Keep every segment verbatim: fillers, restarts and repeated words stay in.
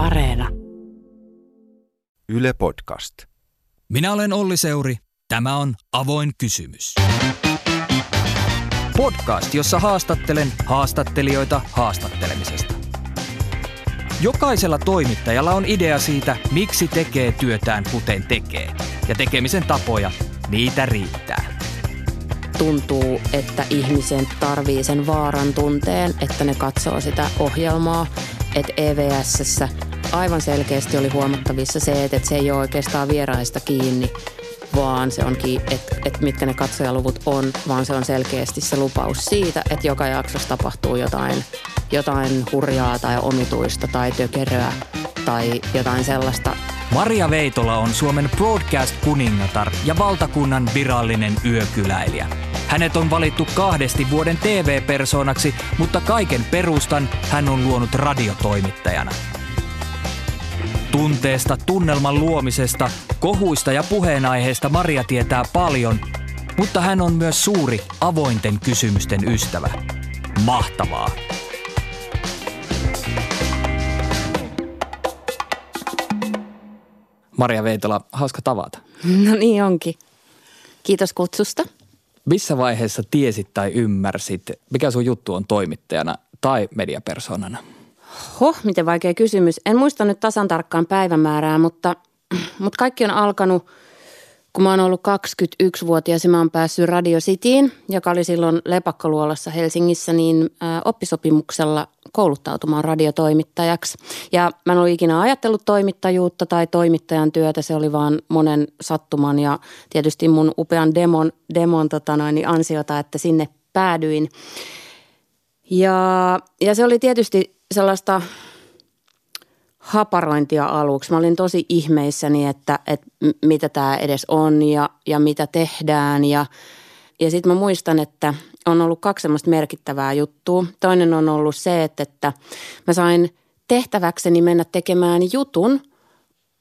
Areena. Yle Podcast. Minä olen Olli Seuri. Tämä on Avoin kysymys. Podcast, jossa haastattelen haastattelijoita haastattelemisesta. Jokaisella toimittajalla on idea siitä, miksi tekee työtään kuten tekee. Ja tekemisen tapoja, niitä riittää. Tuntuu, että ihmisen tarvii sen vaaran tunteen, että ne katsoo sitä ohjelmaa. Että E V S:ssä aivan selkeästi oli huomattavissa se, että se ei ole oikeastaan vieraista kiinni, vaan se on kiinni, että, että mitkä ne katsojaluvut on, vaan se on selkeästi se lupaus siitä, että joka jaksossa tapahtuu jotain, jotain hurjaa tai omituista tai tökeröä tai jotain sellaista. Maria Veitola on Suomen broadcast-kuningatar ja valtakunnan virallinen yökyläilijä. Hänet on valittu kahdesti vuoden T V-persoonaksi, mutta kaiken perustan hän on luonut radiotoimittajana. Tunteesta, tunnelman luomisesta, kohuista ja puheenaiheista Maria tietää paljon, mutta hän on myös suuri avointen kysymysten ystävä. Mahtavaa! Maria Veitola, hauska tavata. No niin onkin. Kiitos kutsusta. Missä vaiheessa tiesit tai ymmärsit, mikä sun juttu on toimittajana tai mediapersoonana? Hoh, miten vaikea kysymys. En muista nyt tasan tarkkaan päivämäärää, mutta, mutta kaikki on alkanut, kun mä oon ollut kaksikymmentäyksivuotias ja mä oon päässyt Radio Cityin, joka oli silloin Lepakkoluolassa Helsingissä, niin oppisopimuksella kouluttautumaan radiotoimittajaksi. Ja mä en ollut ikinä ajatellut toimittajuutta tai toimittajan työtä, se oli vaan monen sattuman ja tietysti mun upean demon, demon tota noin, ansiota, että sinne päädyin. Ja, ja se oli tietysti sellaista haparointia aluksi. Mä olin tosi ihmeissäni, että, että mitä tämä edes on ja, ja mitä tehdään. Ja, ja sitten mä muistan, että on ollut kaksi semmoista merkittävää juttua. Toinen on ollut se, että, että mä sain tehtäväkseni mennä tekemään jutun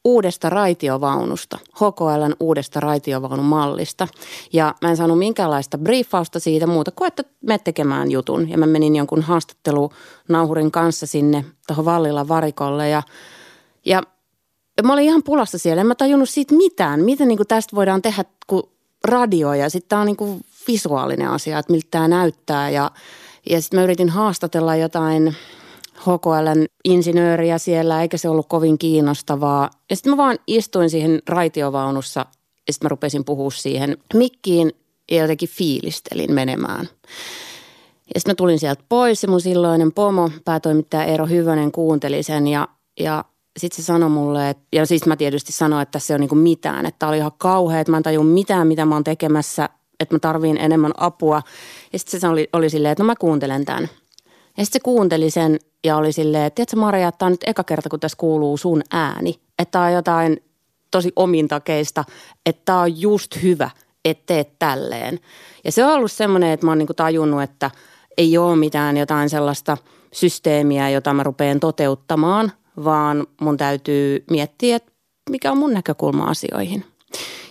uudesta raitiovaunusta, H K L:n uudesta raitiovaunumallista. Ja mä en saanut minkäänlaista briefausta siitä muuta kuin, että me tekemään jutun. Ja mä menin jonkun haastattelunauhurin kanssa sinne tuohon Vallilan varikolle ja, ja mä olin ihan pulassa siellä. En mä tajunnut siitä mitään, miten niin kuin tästä voidaan tehdä kun radio ja sitten tää on niin kuin visuaalinen asia, että miltä tää näyttää. Ja, ja sitten mä yritin haastatella jotain H K L:n insinööriä siellä, eikä se ollut kovin kiinnostavaa. Ja sitten mä vaan istuin siihen raitiovaunussa ja sitten mä rupesin puhua siihen mikkiin ja jotenkin fiilistelin menemään. Ja sitten mä tulin sieltä pois ja mun silloinen pomo, päätoimittaja Eero Hyvönen, kuunteli sen ja, ja sitten se sanoi mulle, että, ja siis mä tietysti sanoin, että tässä ei ole niinku mitään, että tää oli ihan kauhea, että mä en tajua mitään, mitä mä oon tekemässä, että mä tarviin enemmän apua. Ja sitten se oli, oli silleen, että no mä kuuntelen tämän. Ja sitten se kuunteli sen ja oli silleen, että tiedätkö Maria, että tämä on nyt eka kerta, kun tässä kuuluu sun ääni. Että tämä on jotain tosi omintakeista, että tämä on just hyvä, että teet tälleen. Ja se on ollut semmoinen, että mä oon niinku tajunnut, että ei ole mitään jotain sellaista systeemiä, jota mä rupean toteuttamaan, vaan mun täytyy miettiä, että mikä on mun näkökulma asioihin.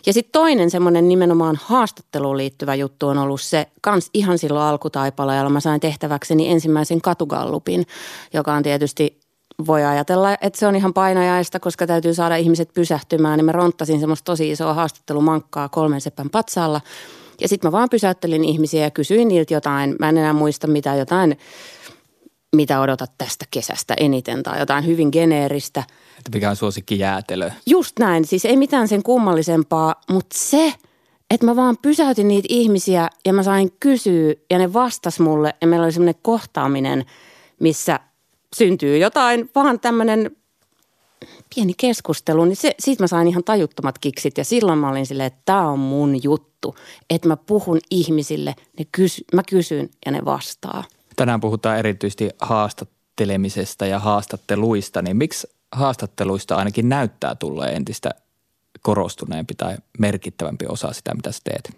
Ja sitten toinen semmoinen nimenomaan haastatteluun liittyvä juttu on ollut se kans ihan silloin alkutaipaleella. Mä sain tehtäväkseni ensimmäisen katugallupin, joka on tietysti, voi ajatella, että se on ihan painajaista, koska täytyy saada ihmiset pysähtymään. Niin mä ronttasin semmoista tosi isoa haastattelumankkaa kolmen seppän patsaalla. Ja sitten mä vaan pysäyttelin ihmisiä ja kysyin niiltä jotain. Mä en enää muista mitä jotain, mitä odotat tästä kesästä eniten tai jotain hyvin geneeristä. Että mikä on suosikki jäätelö. Just näin, siis ei mitään sen kummallisempaa, mutta se, että mä vaan pysäytin niitä ihmisiä ja mä sain kysyä ja ne vastas mulle ja meillä oli semmoinen kohtaaminen, missä syntyy jotain, vaan tämmöinen pieni keskustelu, niin se, siitä mä sain ihan tajuttomat kiksit ja silloin mä olin silleen, että tää on mun juttu, että mä puhun ihmisille, ne kysy, mä kysyn ja ne vastaa. Tänään puhutaan erityisesti haastattelemisesta ja haastatteluista, niin miksi haastatteluista ainakin näyttää tulleen entistä korostuneempi tai merkittävämpi osa sitä, mitä sä teet?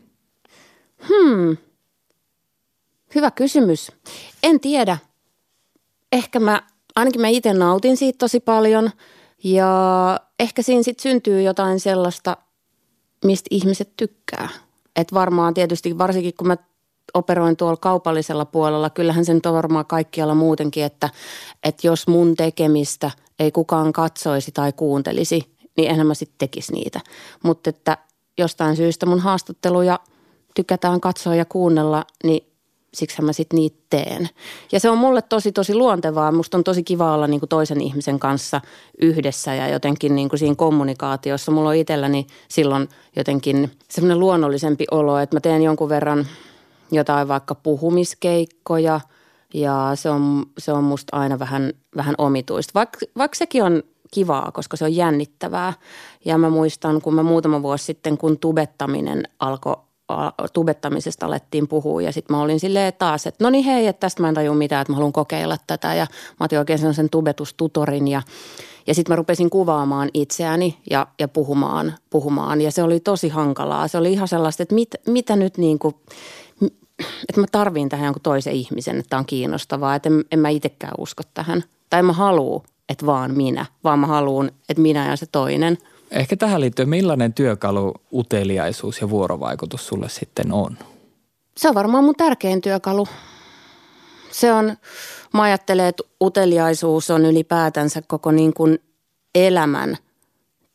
Hmm. Hyvä kysymys. En tiedä. Ehkä mä, ainakin mä itse nautin siitä tosi paljon ja ehkä siinä sitten syntyy jotain sellaista, mistä ihmiset tykkää. Et varmaan tietysti varsinkin, kun mä operoin tuolla kaupallisella puolella, kyllähän se nyt on varmaan kaikkialla muutenkin, että, että jos mun tekemistä – ei kukaan katsoisi tai kuuntelisi, niin enhän mä sitten tekisi niitä. Mutta että jostain syystä mun haastatteluja tykätään katsoa ja kuunnella, niin siksi mä sitten niitä teen. Ja se on mulle tosi, tosi luontevaa. Musta on tosi kiva olla niinku toisen ihmisen kanssa yhdessä ja jotenkin niinku siinä kommunikaatiossa. Mulla on itselläni silloin jotenkin semmoinen luonnollisempi olo, että mä teen jonkun verran jotain vaikka puhumiskeikkoja ja se on, se on musta aina vähän, vähän omituista. Vaikka, vaikka sekin on kivaa, koska se on jännittävää. Ja mä muistan, kun mä muutama vuosi sitten, kun tubettaminen alkoi, tubettamisesta alettiin puhua ja sitten mä olin silleen taas, että no niin hei, että tästä mä en tajua mitään, että mä haluan kokeilla tätä ja mä otin oikein sellaisen tubetustutorin ja, ja sitten mä rupesin kuvaamaan itseäni ja, ja puhumaan, puhumaan ja se oli tosi hankalaa. Se oli ihan sellaista, että mit, mitä nyt niin kuin, että mä tarviin tähän jonkun toisen ihmisen, että on kiinnostavaa, että en, en mä itsekään usko tähän tai mä haluun, että vaan minä, vaan mä haluun, että minä ja se toinen. Ehkä tähän liittyen, millainen työkalu uteliaisuus ja vuorovaikutus sulle sitten on? Se on varmaan mun tärkein työkalu. Se on, mä ajattelen, että uteliaisuus on ylipäätänsä koko niin kuin elämän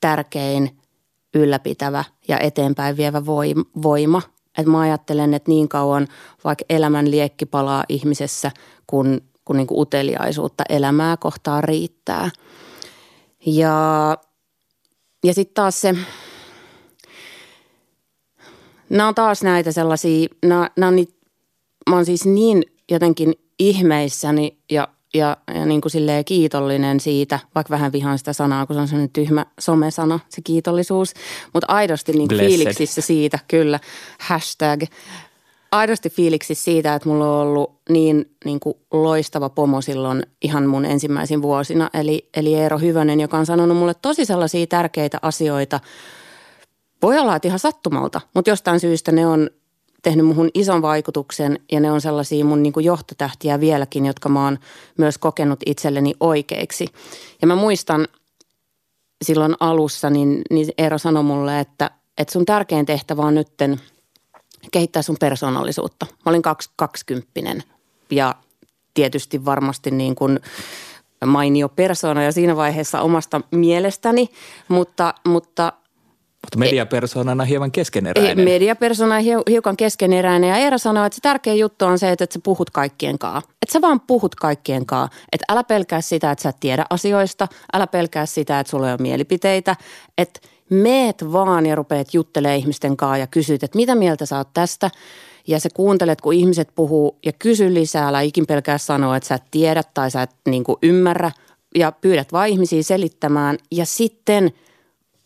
tärkein ylläpitävä ja eteenpäin vievä voima. Et mä ajattelen, että niin kauan vaikka elämän liekki palaa ihmisessä, kun, kun niin kuin uteliaisuutta elämää kohtaan riittää. Ja... Ja sitten taas se, nämä on taas näitä sellaisia, nämä, nämä on niitä, mä oon siis niin jotenkin ihmeissäni ja, ja, ja niin kuin silleen kiitollinen siitä, vaikka vähän vihaan sitä sanaa, kun se on sellainen tyhmä somesana, se kiitollisuus, mutta aidosti niin kuin fiiliksissä siitä, kyllä, hashtag, aidosti fiiliksissä siitä, että mulla on ollut niin, niin kuin loistava pomo silloin ihan mun ensimmäisin vuosina. Eli, eli Eero Hyvönen, joka on sanonut mulle tosi sellaisia tärkeitä asioita. Voi olla, että ihan sattumalta, mutta jostain syystä ne on tehnyt muhun ison vaikutuksen ja ne on sellaisia mun niin kuin johtotähtiä vieläkin, jotka mä oon myös kokenut itselleni oikeiksi. Ja mä muistan silloin alussa, niin, niin Eero sanoi mulle, että, että sun tärkein tehtävä on nytten kehittää sun persoonallisuutta. Mä olin kaks, kaksikymppinen ja tietysti varmasti niin kuin mainio persoona ja siinä vaiheessa omasta mielestäni, mutta... Mutta, mutta mediapersoonana hieman keskeneräinen. Mediapersoonana hiukan keskeneräinen ja Eero sanoi, että se tärkeä juttu on se, että sä puhut kaikkien kaa. Että sä vaan puhut kaikkien kaa. Että älä pelkää sitä, että sä et tiedä asioista, älä pelkää sitä, että sulla ei ole mielipiteitä, että... Meet vaan ja rupeat juttelemaan ihmisten kanssa ja kysyt, että mitä mieltä sä oot tästä. Ja sä kuuntelet, kun ihmiset puhuu ja kysy lisää, älä ikin pelkää sanoa, että sä et tiedä tai sä et niin kuin ymmärrä. Ja pyydät vaan ihmisiä selittämään ja sitten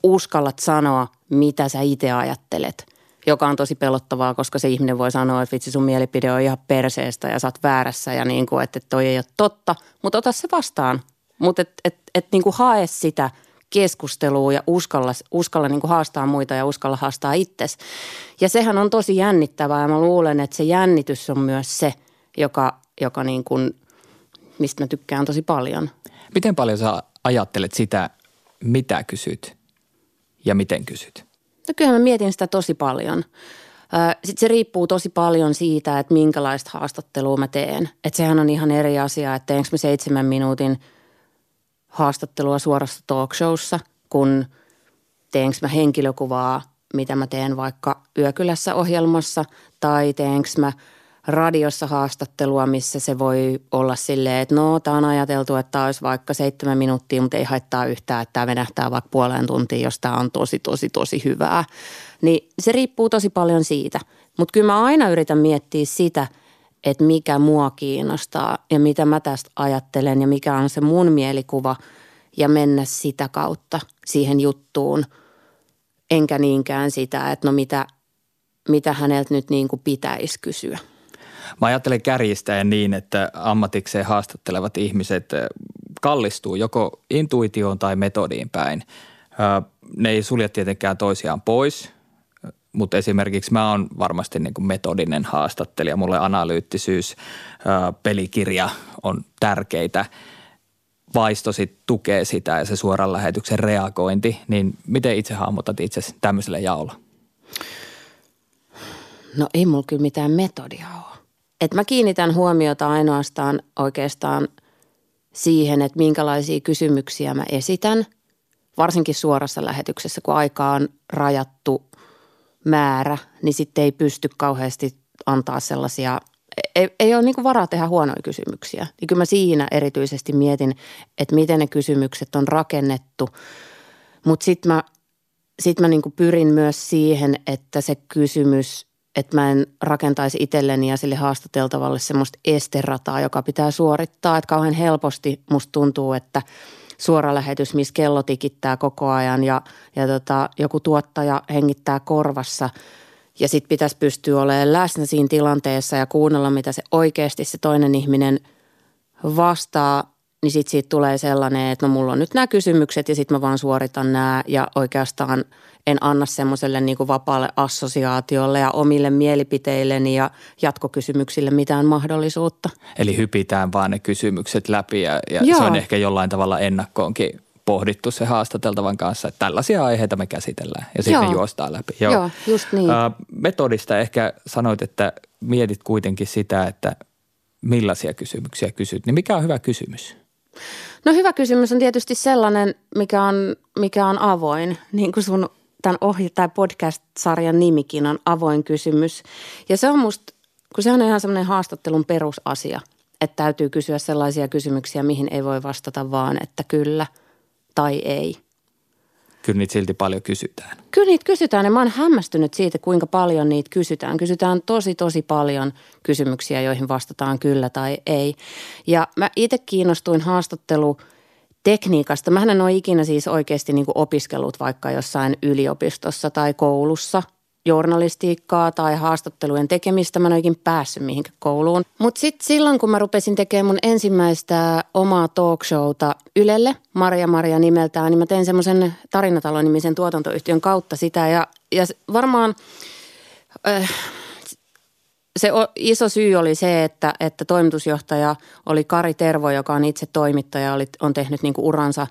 uskallat sanoa, mitä sä itse ajattelet. Joka on tosi pelottavaa, koska se ihminen voi sanoa, että vitsi sun mielipide on ihan perseestä ja sä oot väärässä ja niin kuin, että toi ei ole totta. Mutta ota se vastaan, mutta et, et, et niin kuin hae sitä keskustelua ja uskalla, uskalla niin kuin haastaa muita ja uskalla haastaa itsesi. Ja sehän on tosi jännittävää ja mä luulen, että se jännitys on myös se, joka, joka niin kuin, mistä mä tykkään tosi paljon. Miten paljon sä ajattelet sitä, mitä kysyt ja miten kysyt? No kyllä mä mietin sitä tosi paljon. Sitten se riippuu tosi paljon siitä, että minkälaista haastattelua mä teen. Että sehän on ihan eri asia, että teenkö mä seitsemän minuutin haastattelua suorassa talkshowssa, kun teenkö mä henkilökuvaa, mitä mä teen vaikka Yökylässä ohjelmassa, tai teenkö mä radiossa haastattelua, missä se voi olla silleen, että no, tää on ajateltu, että tää olisi vaikka seitsemän minuuttia, mutta ei haittaa yhtään, että tää venähtää vaikka puoleen tuntiin, jos tää on tosi, tosi, tosi hyvää. Niin se riippuu tosi paljon siitä. Mutta kyllä mä aina yritän miettiä sitä, että mikä mua kiinnostaa ja mitä mä tästä ajattelen ja mikä on se mun mielikuva ja mennä sitä kautta siihen juttuun. Enkä niinkään sitä, että no mitä, mitä häneltä nyt niin kuin pitäisi kysyä. Mä ajattelen kärjistäen niin, että ammatikseen haastattelevat ihmiset kallistuu joko intuitioon tai metodiin päin. Ne ei sulje tietenkään toisiaan pois. Mutta esimerkiksi mä oon varmasti niin kuin metodinen haastattelija. Mulle analyyttisyys, pelikirja on tärkeitä. Vaistosi tukee sitä ja se suoran lähetyksen reagointi. Niin miten itse hahmotat itsesi tämmöisellä jaolla? No ei mulla kyllä mitään metodia ole. Et mä kiinnitän huomiota ainoastaan oikeastaan siihen, että minkälaisia kysymyksiä mä esitän, varsinkin suorassa lähetyksessä, kun aikaa on rajattu määrä, niin sitten ei pysty kauheasti antaa sellaisia, ei, ei ole niin kuin varaa tehdä huonoja kysymyksiä. Niin kyllä mä siinä erityisesti mietin, että miten ne kysymykset on rakennettu, mutta sitten mä, sit mä niin kuin pyrin myös siihen, että se kysymys, että mä en rakentaisi itselleni ja sille haastateltavalle semmoista esterataa, joka pitää suorittaa. Että kauhean helposti musta tuntuu, että suora lähetys, missä kello tikittää koko ajan ja, ja tota, joku tuottaja hengittää korvassa ja sit pitäisi pystyä olemaan läsnä siinä tilanteessa ja kuunnella, mitä se oikeasti se toinen ihminen vastaa, niin sit siitä tulee sellainen, että no mulla on nyt nämä kysymykset ja sit mä vaan suoritan nämä ja oikeastaan en anna semmoiselle niin kuin vapaalle assosiaatiolle ja omille mielipiteilleni ja jatkokysymyksille mitään mahdollisuutta. Eli hypitään vaan ne kysymykset läpi ja, ja se on ehkä jollain tavalla ennakkoonkin pohdittu se haastateltavan kanssa, että tällaisia aiheita me käsitellään ja sitten ne juostaan läpi. Joo, Joo just niin. Äh, metodista ehkä sanoit, että mietit kuitenkin sitä, että millaisia kysymyksiä kysyt, niin mikä on hyvä kysymys? No hyvä kysymys on tietysti sellainen, mikä on, mikä on avoin, niin kuin sun tämän ohje- tai podcast-sarjan nimikin on avoin kysymys. Ja se on musta, kun sehän on ihan semmoinen haastattelun perusasia, että täytyy kysyä sellaisia kysymyksiä, mihin ei voi vastata vaan, että kyllä tai ei. Kyllä niitä silti paljon kysytään. Kyllä niitä kysytään ja mä oon hämmästynyt siitä, kuinka paljon niitä kysytään. Kysytään tosi, tosi paljon kysymyksiä, joihin vastataan kyllä tai ei. Ja mä itse kiinnostuin haastattelutekniikasta. Mähän en ole ikinä siis oikeasti niin kuin opiskellut vaikka jossain yliopistossa tai koulussa journalistiikkaa tai haastattelujen tekemistä. Mä en oikein päässyt mihinkään kouluun. Mutta sitten silloin, kun mä rupesin tekemään mun ensimmäistä omaa talkshowta Ylelle, Maria Maria nimeltään, niin mä tein semmoisen Tarinatalo-nimisen tuotantoyhtiön kautta sitä. Ja, ja varmaan äh, se o, iso syy oli se, että, että toimitusjohtaja oli Kari Tervo, joka on itse toimittaja, oli, on tehnyt niinku uransa äh,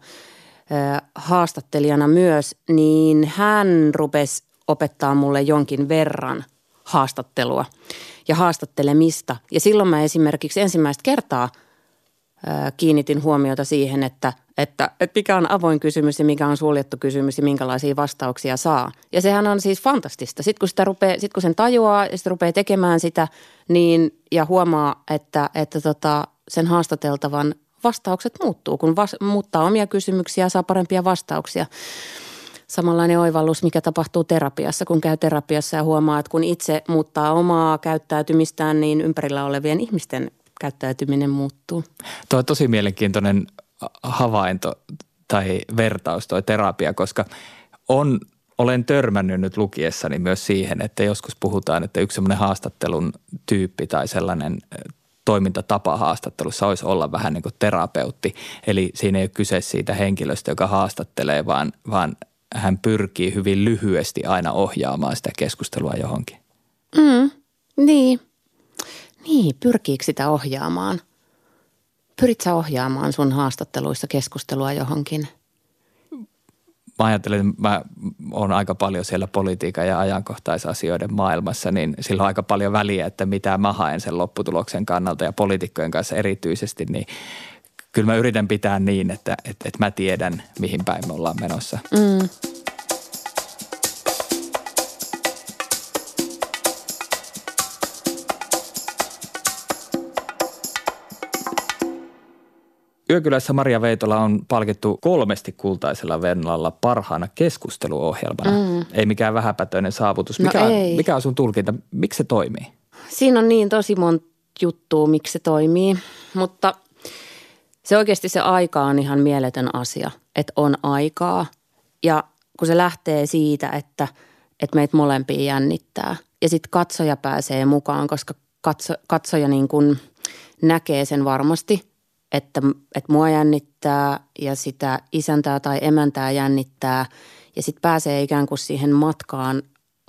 haastattelijana myös, niin hän rupesi opettaa mulle jonkin verran haastattelua ja haastattelemista. Ja silloin mä esimerkiksi ensimmäistä kertaa ö, kiinnitin huomiota siihen, että, että, että mikä on avoin kysymys ja mikä on suljettu kysymys ja minkälaisia vastauksia saa. Ja sehän on siis fantastista. Sitten kun, sitä rupeaa, sit kun sen tajuaa ja sitten rupeaa tekemään sitä niin, ja huomaa, että, että tota, sen haastateltavan vastaukset muuttuu, kun vas, muuttaa omia kysymyksiä saa parempia vastauksia. Samanlainen oivallus, mikä tapahtuu terapiassa, kun käy terapiassa ja huomaa, että kun itse muuttaa omaa käyttäytymistään, niin ympärillä olevien ihmisten käyttäytyminen muuttuu. Tuo on tosi mielenkiintoinen havainto tai vertaus tuo terapia, koska on, olen törmännyt nyt lukiessani myös siihen, että joskus puhutaan, että yksi semmoinen haastattelun tyyppi tai sellainen toimintatapa haastattelussa olisi olla vähän niin kuin terapeutti. Eli siinä ei ole kyse siitä henkilöstä, joka haastattelee, vaan, vaan hän pyrkii hyvin lyhyesti aina ohjaamaan sitä keskustelua johonkin. Mm, niin. Niin, pyrkiikö sitä ohjaamaan? Pyrit sä ohjaamaan sun haastatteluissa keskustelua johonkin? Mä ajattelen, että mä oon aika paljon siellä politiikan ja ajankohtaisasioiden maailmassa, niin sillä on aika paljon väliä, että mitä mä haen sen lopputuloksen kannalta ja poliitikkojen kanssa erityisesti, niin kyllä mä yritän pitää niin, että, että, että mä tiedän, mihin päin me ollaan menossa. Mm. Yökylässä Maria Veitola on palkittu kolmesti kultaisella Venlalla parhaana keskusteluohjelmana. Mm. Ei mikään vähäpätöinen saavutus. Mikä, no ei. Mikä on sun tulkinta? Miksi se toimii? Siinä on niin tosi monta juttua, miksi se toimii, mutta se oikeasti se aika on ihan mieletön asia, että on aikaa ja kun se lähtee siitä, että, että meitä molempia jännittää ja sitten katsoja pääsee mukaan, koska katso, katsoja niin kuin näkee sen varmasti, että, että mua jännittää ja sitä isäntää tai emäntää jännittää ja sitten pääsee ikään kuin siihen matkaan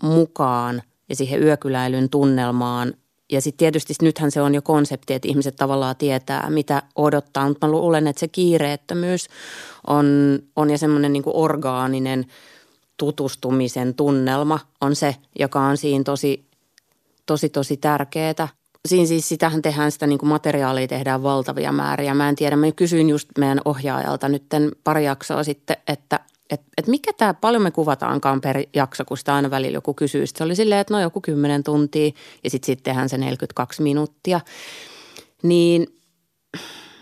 mukaan ja siihen yökyläilyn tunnelmaan. Ja sitten tietysti nythän se on jo konsepti, että ihmiset tavallaan tietää, mitä odottaa, mutta mä luulen, että se kiireettömyys on, on ja semmoinen niin kuin orgaaninen tutustumisen tunnelma on se, joka on siinä tosi, tosi, tosi tärkeää, Siinä siis sitähän tehdään, sitä niin kuin materiaalia tehdään valtavia määriä. Mä en tiedä, mä kysyin just meidän ohjaajalta nyt pari jaksoa sitten, että et, et mikä tämä, paljon me kuvataankaan per jakso, kun sitä aina välillä joku kysyy. Sitten se oli silleen, että no joku kymmenen tuntia ja sitten sit tehdään se neljäkymmentäkaksi minuuttia. Niin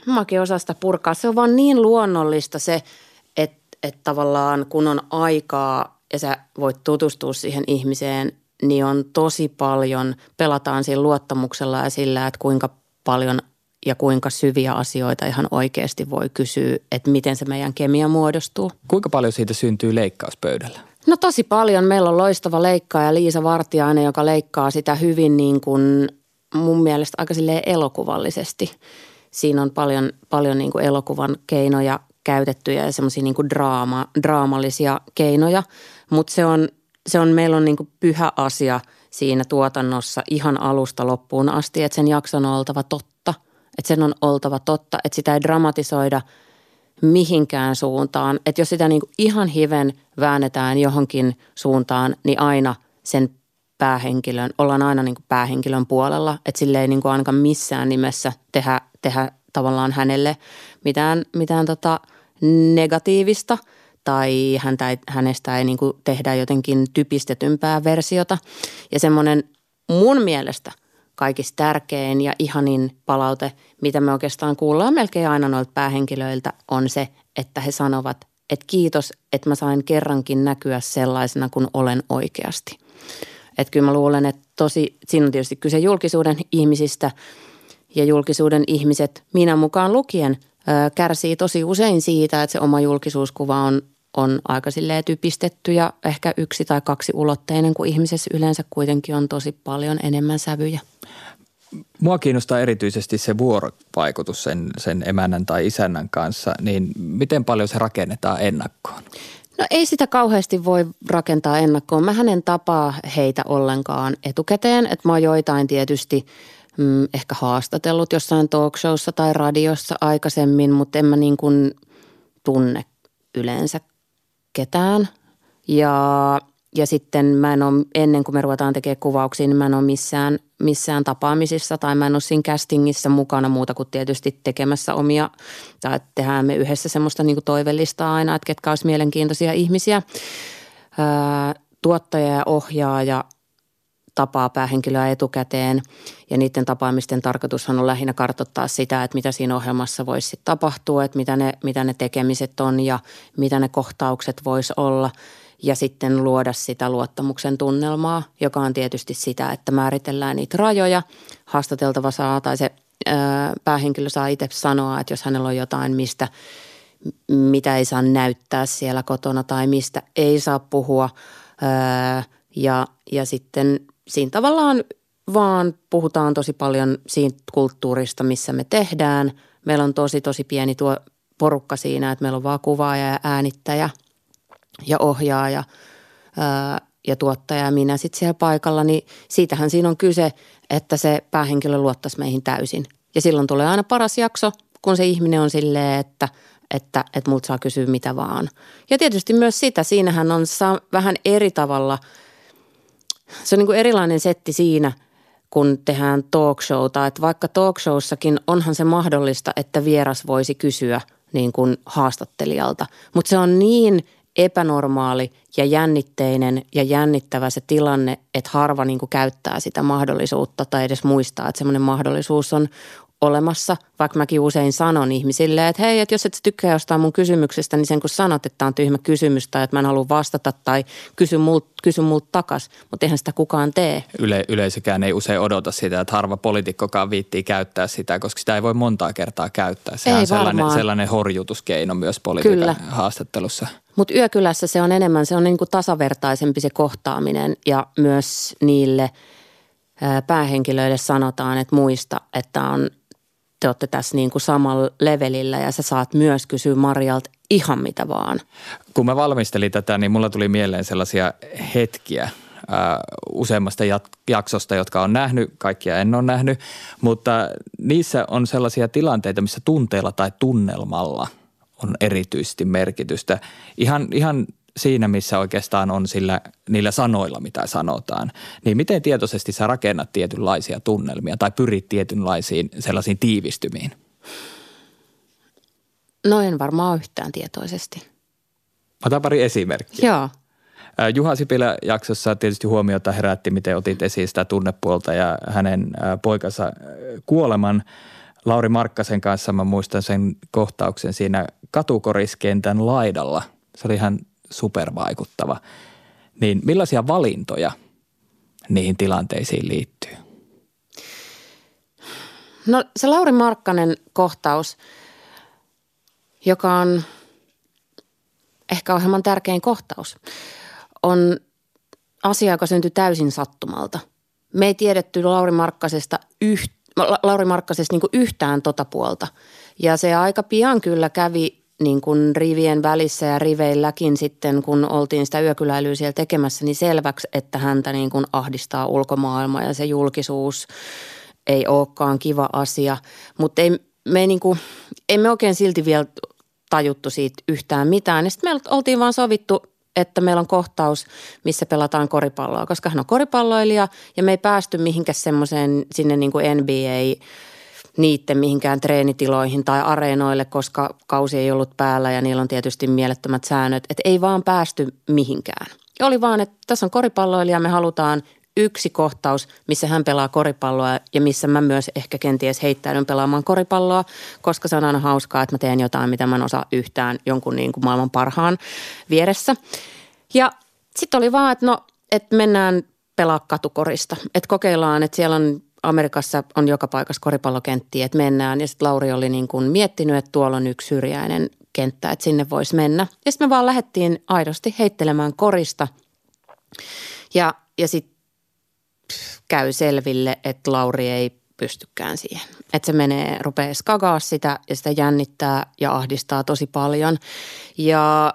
mäkin osaan sitä purkaa. Se on vaan niin luonnollista se, että et tavallaan kun on aikaa ja sä voit tutustua siihen ihmiseen, niin on tosi paljon, pelataan siinä luottamuksella ja sillä, että kuinka paljon ja kuinka syviä asioita ihan oikeasti voi kysyä, että miten se meidän kemia muodostuu. Kuinka paljon siitä syntyy leikkauspöydällä? No tosi paljon. Meillä on loistava leikkaaja Liisa Vartiainen, joka leikkaa sitä hyvin niin kuin mun mielestä aika silleen elokuvallisesti. Siinä on paljon, paljon niin kuin elokuvan keinoja käytettyjä ja semmoisia niin kuin draama, draamallisia keinoja, mutta se on... Se on, meillä on niin kuin pyhä asia siinä tuotannossa ihan alusta loppuun asti, että sen jakson on oltava totta, että sen on oltava totta, että sitä ei dramatisoida mihinkään suuntaan. Että jos sitä niin kuin ihan hiven väännetään johonkin suuntaan, niin aina sen päähenkilön, ollaan aina niin kuin päähenkilön puolella, että sille ei niin kuin ainakaan missään nimessä tehdä, tehdä tavallaan hänelle mitään, mitään tota negatiivista. Tai häntä ei, hänestä ei niin kuin tehdä jotenkin typistetympää versiota. Ja semmoinen mun mielestä kaikista tärkein ja ihanin palaute, mitä me oikeastaan kuullaan melkein aina noilta päähenkilöiltä, on se, että he sanovat, että kiitos, että mä sain kerrankin näkyä sellaisena kuin olen oikeasti. Että kyllä mä luulen, että tosi, siinä on tietysti kyse julkisuuden ihmisistä ja julkisuuden ihmiset, minä mukaan lukien, kärsii tosi usein siitä, että se oma julkisuuskuva on, on aika silleen typistetty ja ehkä yksi tai kaksi ulotteinen, kun ihmisessä yleensä kuitenkin on tosi paljon enemmän sävyjä. Mua kiinnostaa erityisesti se vuorovaikutus sen, sen emännän tai isännän kanssa, niin miten paljon se rakennetaan ennakkoon? No ei sitä kauheasti voi rakentaa ennakkoon. Mähän en tapaa heitä ollenkaan etukäteen, että mä oon joitain tietysti ehkä haastatellut jossain talkshowssa tai radiossa aikaisemmin, mutta en mä niin kuin tunne yleensä ketään. Ja, ja sitten mä en ole, ennen kuin me ruvetaan tekemään kuvauksia, niin mä en ole missään, missään tapaamisissa tai mä en ole siinä castingissa mukana muuta kuin tietysti tekemässä omia. Tai tehdään me yhdessä semmoista niin kuin toivellistaa aina, että ketkä olisi mielenkiintoisia ihmisiä. Ää, tuottaja ja ohjaaja tapaa päähenkilöä etukäteen ja niiden tapaamisten tarkoitushan on lähinnä kartoittaa sitä, että mitä siinä ohjelmassa voisi sitten tapahtua, että mitä ne, mitä ne tekemiset on ja mitä ne kohtaukset voisi olla ja sitten luoda sitä luottamuksen tunnelmaa, joka on tietysti sitä, että määritellään niitä rajoja. Haastateltava saa tai se ö, päähenkilö saa itse sanoa, että jos hänellä on jotain, mistä, mitä ei saa näyttää siellä kotona tai mistä ei saa puhua ö, ja, ja sitten siinä tavallaan vaan puhutaan tosi paljon siitä kulttuurista, missä me tehdään. Meillä on tosi, tosi pieni tuo porukka siinä, että meillä on vaan kuvaaja ja äänittäjä ja ohjaaja ää, ja tuottaja ja minä sitten siellä paikalla. Niin siitähän siinä on kyse, että se päähenkilö luottaisi meihin täysin. Ja silloin tulee aina paras jakso, kun se ihminen on silleen, että että, että multa saa kysyä mitä vaan. Ja tietysti myös sitä, siinähän on saa, vähän eri tavalla – se on niin kuin erilainen setti siinä, kun tehdään talkshowta, että vaikka talkshowssakin onhan se mahdollista, että vieras voisi kysyä niin kuin haastattelijalta. Mutta se on niin epänormaali ja jännitteinen ja jännittävä se tilanne, että harva niin kuin käyttää sitä mahdollisuutta tai edes muistaa, että semmoinen mahdollisuus on olemassa. Vaikka mäkin usein sanon ihmisille, että hei, että jos et tykkää jostain mun kysymyksestä, niin sen kun sanot, että tämä on tyhmä kysymys tai että mä en halua vastata tai kysy multa kysy mult takas, mutta eihän sitä kukaan tee. Yle, yleisökään ei usein odota sitä, että harva poliitikkokaan viittii käyttää sitä, koska sitä ei voi montaa kertaa käyttää. Se on sellainen, sellainen horjutuskeino myös politiikan Kyllä. haastattelussa. Mutta Yökylässä se on enemmän, se on niin kuin tasavertaisempi se kohtaaminen ja myös niille päähenkilöille sanotaan, että muista, että on te olette tässä niin kuin samalla levelillä ja sä saat myös kysyä Marialta ihan mitä vaan. Kun mä valmistelin tätä, niin mulla tuli mieleen sellaisia hetkiä ää, useammasta jaksosta, jotka on nähnyt, kaikkia en ole nähnyt, mutta niissä on sellaisia tilanteita, missä tunteella tai tunnelmalla on erityisesti merkitystä. Ihan, ihan siinä, missä oikeastaan on sillä, niillä sanoilla, mitä sanotaan, niin miten tietoisesti sä rakennat tietynlaisia tunnelmia tai pyrit tietynlaisiin sellaisiin tiivistymiin? No en varmaan yhtään tietoisesti. Mä otan pari esimerkkiä. Joo. Juha Sipilä jaksossa tietysti huomiota herätti, miten otit esiin sitä tunnepuolta ja hänen poikansa kuoleman. Lauri Markkasen kanssa mä muistan sen kohtauksen siinä katukoriskentän laidalla. Se oli ihan supervaikuttava. Niin millaisia valintoja niihin tilanteisiin liittyy? No se Lauri Markkanen kohtaus, joka on ehkä ohjelman tärkein kohtaus, on asia, joka syntyi täysin sattumalta. Me ei tiedetty Lauri Markkasesta yht, Lauri Markkasesta niin kuin yhtään tota puolta. Ja se aika pian kyllä kävi niin kuin rivien välissä ja riveilläkin sitten, kun oltiin sitä yökyläilyä siellä tekemässä, niin selväksi, että häntä niin kuin ahdistaa ulkomaailma ja se julkisuus ei olekaan kiva asia. Mutta ei me, niin kuin, ei me oikein silti vielä tajuttu siitä yhtään mitään. Ja sitten me oltiin vaan sovittu, että meillä on kohtaus, missä pelataan koripalloa, koska hän on koripalloilija ja me ei päästy mihinkään semmoiseen sinne niin kuin N B A niitten mihinkään treenitiloihin tai areenoille, koska kausi ei ollut päällä ja niillä on tietysti mielettömät säännöt, että ei vaan päästy mihinkään. Ja oli vaan, että tässä on koripalloilija, me halutaan yksi kohtaus, missä hän pelaa koripalloa ja missä mä myös ehkä kenties heittäydyn pelaamaan koripalloa, koska se on aina hauskaa, että mä teen jotain, mitä mä en osaa yhtään jonkun niin kuin maailman parhaan vieressä. Ja sitten oli vaan, että no, että mennään pelaa katukorista, että kokeillaan, että siellä on Amerikassa on joka paikassa koripallokenttiä, että mennään. Ja sitten Lauri oli niin kuin miettinyt, että tuolla on yksi syrjäinen kenttä, että sinne voisi mennä. Ja sitten me vaan lähdettiin aidosti heittelemään korista ja, ja sitten käy selville, että Lauri ei pystykään siihen. Että se menee, rupeaa skagaa sitä ja sitä jännittää ja ahdistaa tosi paljon. Ja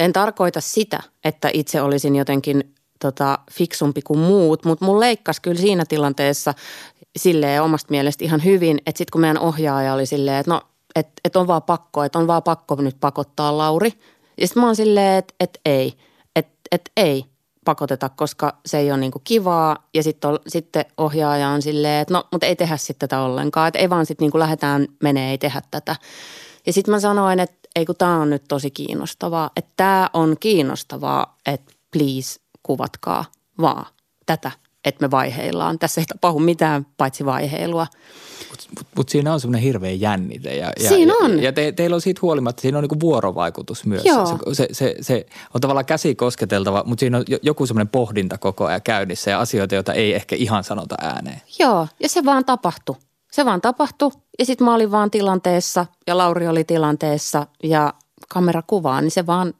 en tarkoita sitä, että itse olisin jotenkin tota, fiksumpi kuin muut, mutta mun leikkasi kyllä siinä tilanteessa silleen omasta mielestä ihan hyvin, että sitten kun meidän ohjaaja oli silleen, että no, että et on vaan pakko, että on vaan pakko nyt pakottaa Lauri. Ja sitten mä oon silleen, että et ei, että et ei. pakoteta, koska se ei ole niin kuin kivaa ja sit on, sitten ohjaaja on silleen, että no, mutta ei tehdä sitten tätä ollenkaan, että ei vaan sitten niin kuin lähdetään menee, ei tehdä tätä. Ja sitten mä sanoin, että ei kun tämä on nyt tosi kiinnostavaa, että tämä on kiinnostavaa, että please kuvatkaa vaan tätä, että me vaiheillaan. Tässä ei tapahdu mitään paitsi vaiheilua. Mutta mut, mut siinä on semmoinen hirveä jännite. Ja, ja, siinä on. Ja, ja te, teillä on siitä huolimatta, siinä on niinku vuorovaikutus myös. Se, se, se, se on tavallaan käsi kosketeltava, mutta siinä on joku semmoinen pohdinta koko ajan käynnissä ja asioita, joita ei ehkä ihan sanota ääneen. Joo, ja se vaan tapahtui. Se vaan tapahtui ja sitten mä olin vaan tilanteessa ja Lauri oli tilanteessa ja kamera kuvaa, niin se vaan,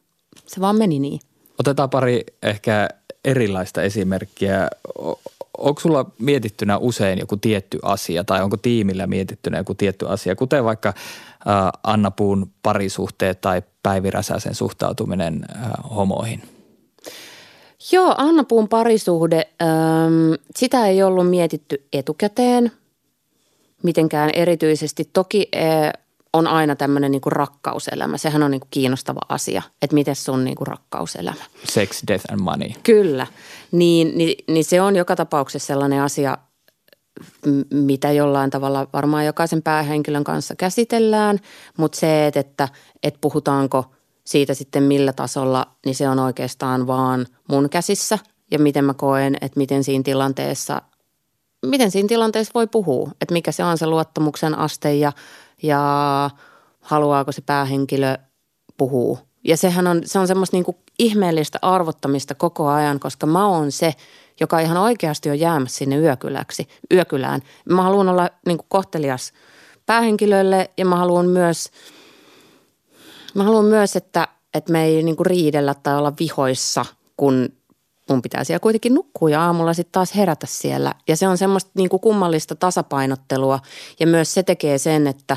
se vaan meni niin. Otetaan pari ehkä erilaista esimerkkiä. Onko sulla mietittynä usein joku tietty asia tai onko tiimillä mietittynä joku tietty asia, kuten vaikka Anna Puun parisuhteet tai Päivi Räsäsen suhtautuminen homoihin? Joo, Anna Puun parisuhde, sitä ei ollut mietitty etukäteen mitenkään erityisesti. Toki on aina tämmöinen niinku rakkauselämä. Sehän on niinku kiinnostava asia, että miten sun niinku rakkauselämä. Sex, death and money. Kyllä. Niin, niin, niin se on joka tapauksessa sellainen asia, mitä jollain tavalla varmaan jokaisen päähenkilön kanssa käsitellään, mutta se, että, että, että puhutaanko siitä sitten millä tasolla, niin se on oikeastaan vaan mun käsissä ja miten mä koen, että miten siinä tilanteessa, miten siinä tilanteessa voi puhua, että mikä se on se luottamuksen aste ja ja haluaako se päähenkilö puhua. Ja sehän on, se on semmoista niin kuin ihmeellistä arvottamista koko ajan, koska mä oon se, joka ihan oikeasti on jäämässä sinne yökyläksi, yökylään. Mä haluan olla niin kuin kohtelias päähenkilölle ja mä haluan myös, mä haluan myös että, että me ei niin kuin riidellä tai olla vihoissa, kun mun pitää siellä kuitenkin nukkua ja aamulla sitten taas herätä siellä. Ja se on semmoista niin kuin kummallista tasapainottelua ja myös se tekee sen, että,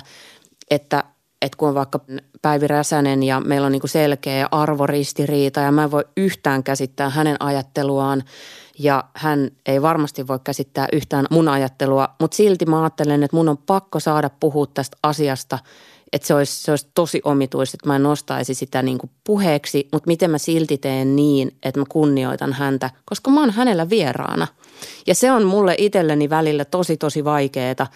että, että kun on vaikka Päivi Räsänen ja meillä on niin kuin selkeä arvoristiriita ja mä en voi yhtään käsittää hänen ajatteluaan ja hän ei varmasti voi käsittää yhtään mun ajattelua, mutta silti mä ajattelen, että mun on pakko saada puhua tästä asiasta että se olisi, se olisi tosi omituista, että mä en nostaisi sitä niin kuin puheeksi, mutta miten mä silti teen niin, että mä kunnioitan häntä, koska mä oon hänellä vieraana. Ja se on mulle itselleni välillä tosi, tosi vaikeeta,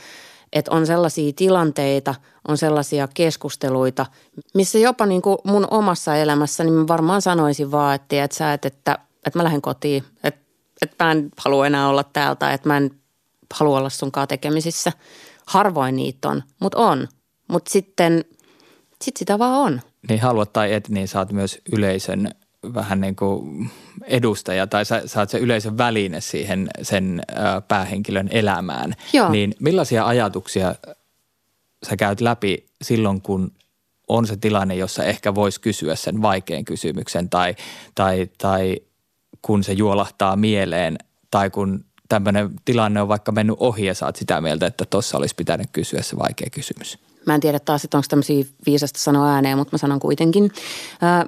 että on sellaisia tilanteita, on sellaisia keskusteluita, missä jopa niin kuin mun omassa elämässäni niin mä varmaan sanoisin vaan, että, että, sä, että, että, että mä lähden kotiin, että, että mä en halua enää olla täältä, että mä en halua olla sunkaan tekemisissä. Harvoin niitä on, mutta on. Mutta sitten sit sitä vaan on. Niin haluat tai et, niin sä oot myös yleisön vähän niin kuin edustaja tai sä, sä oot se yleisön väline siihen sen ö, päähenkilön elämään. Joo. Niin millaisia ajatuksia sä käyt läpi silloin, kun on se tilanne, jossa ehkä voisi kysyä sen vaikean kysymyksen tai, tai, tai kun se juolahtaa mieleen tai kun tämmöinen tilanne on vaikka mennyt ohi ja sä oot sitä mieltä, että tossa olisi pitänyt kysyä se vaikea kysymys? Mä en tiedä taas, että onko tämmöisiä viisasta sanoa ääneen, mutta mä sanon kuitenkin.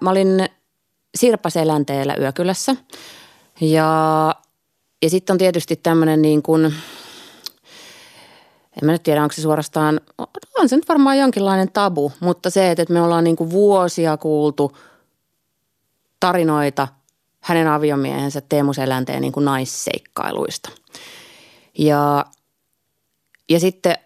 Mä olin Sirpa Selänteellä Yökylässä ja, ja sitten on tietysti tämmöinen niin kuin, en mä nyt tiedä, onko se suorastaan, on se nyt varmaan jonkinlainen tabu, mutta se, että me ollaan niin kuin vuosia kuultu tarinoita hänen aviomiehensä Teemu Selänteen niin kuin naisseikkailuista. Ja, ja sitten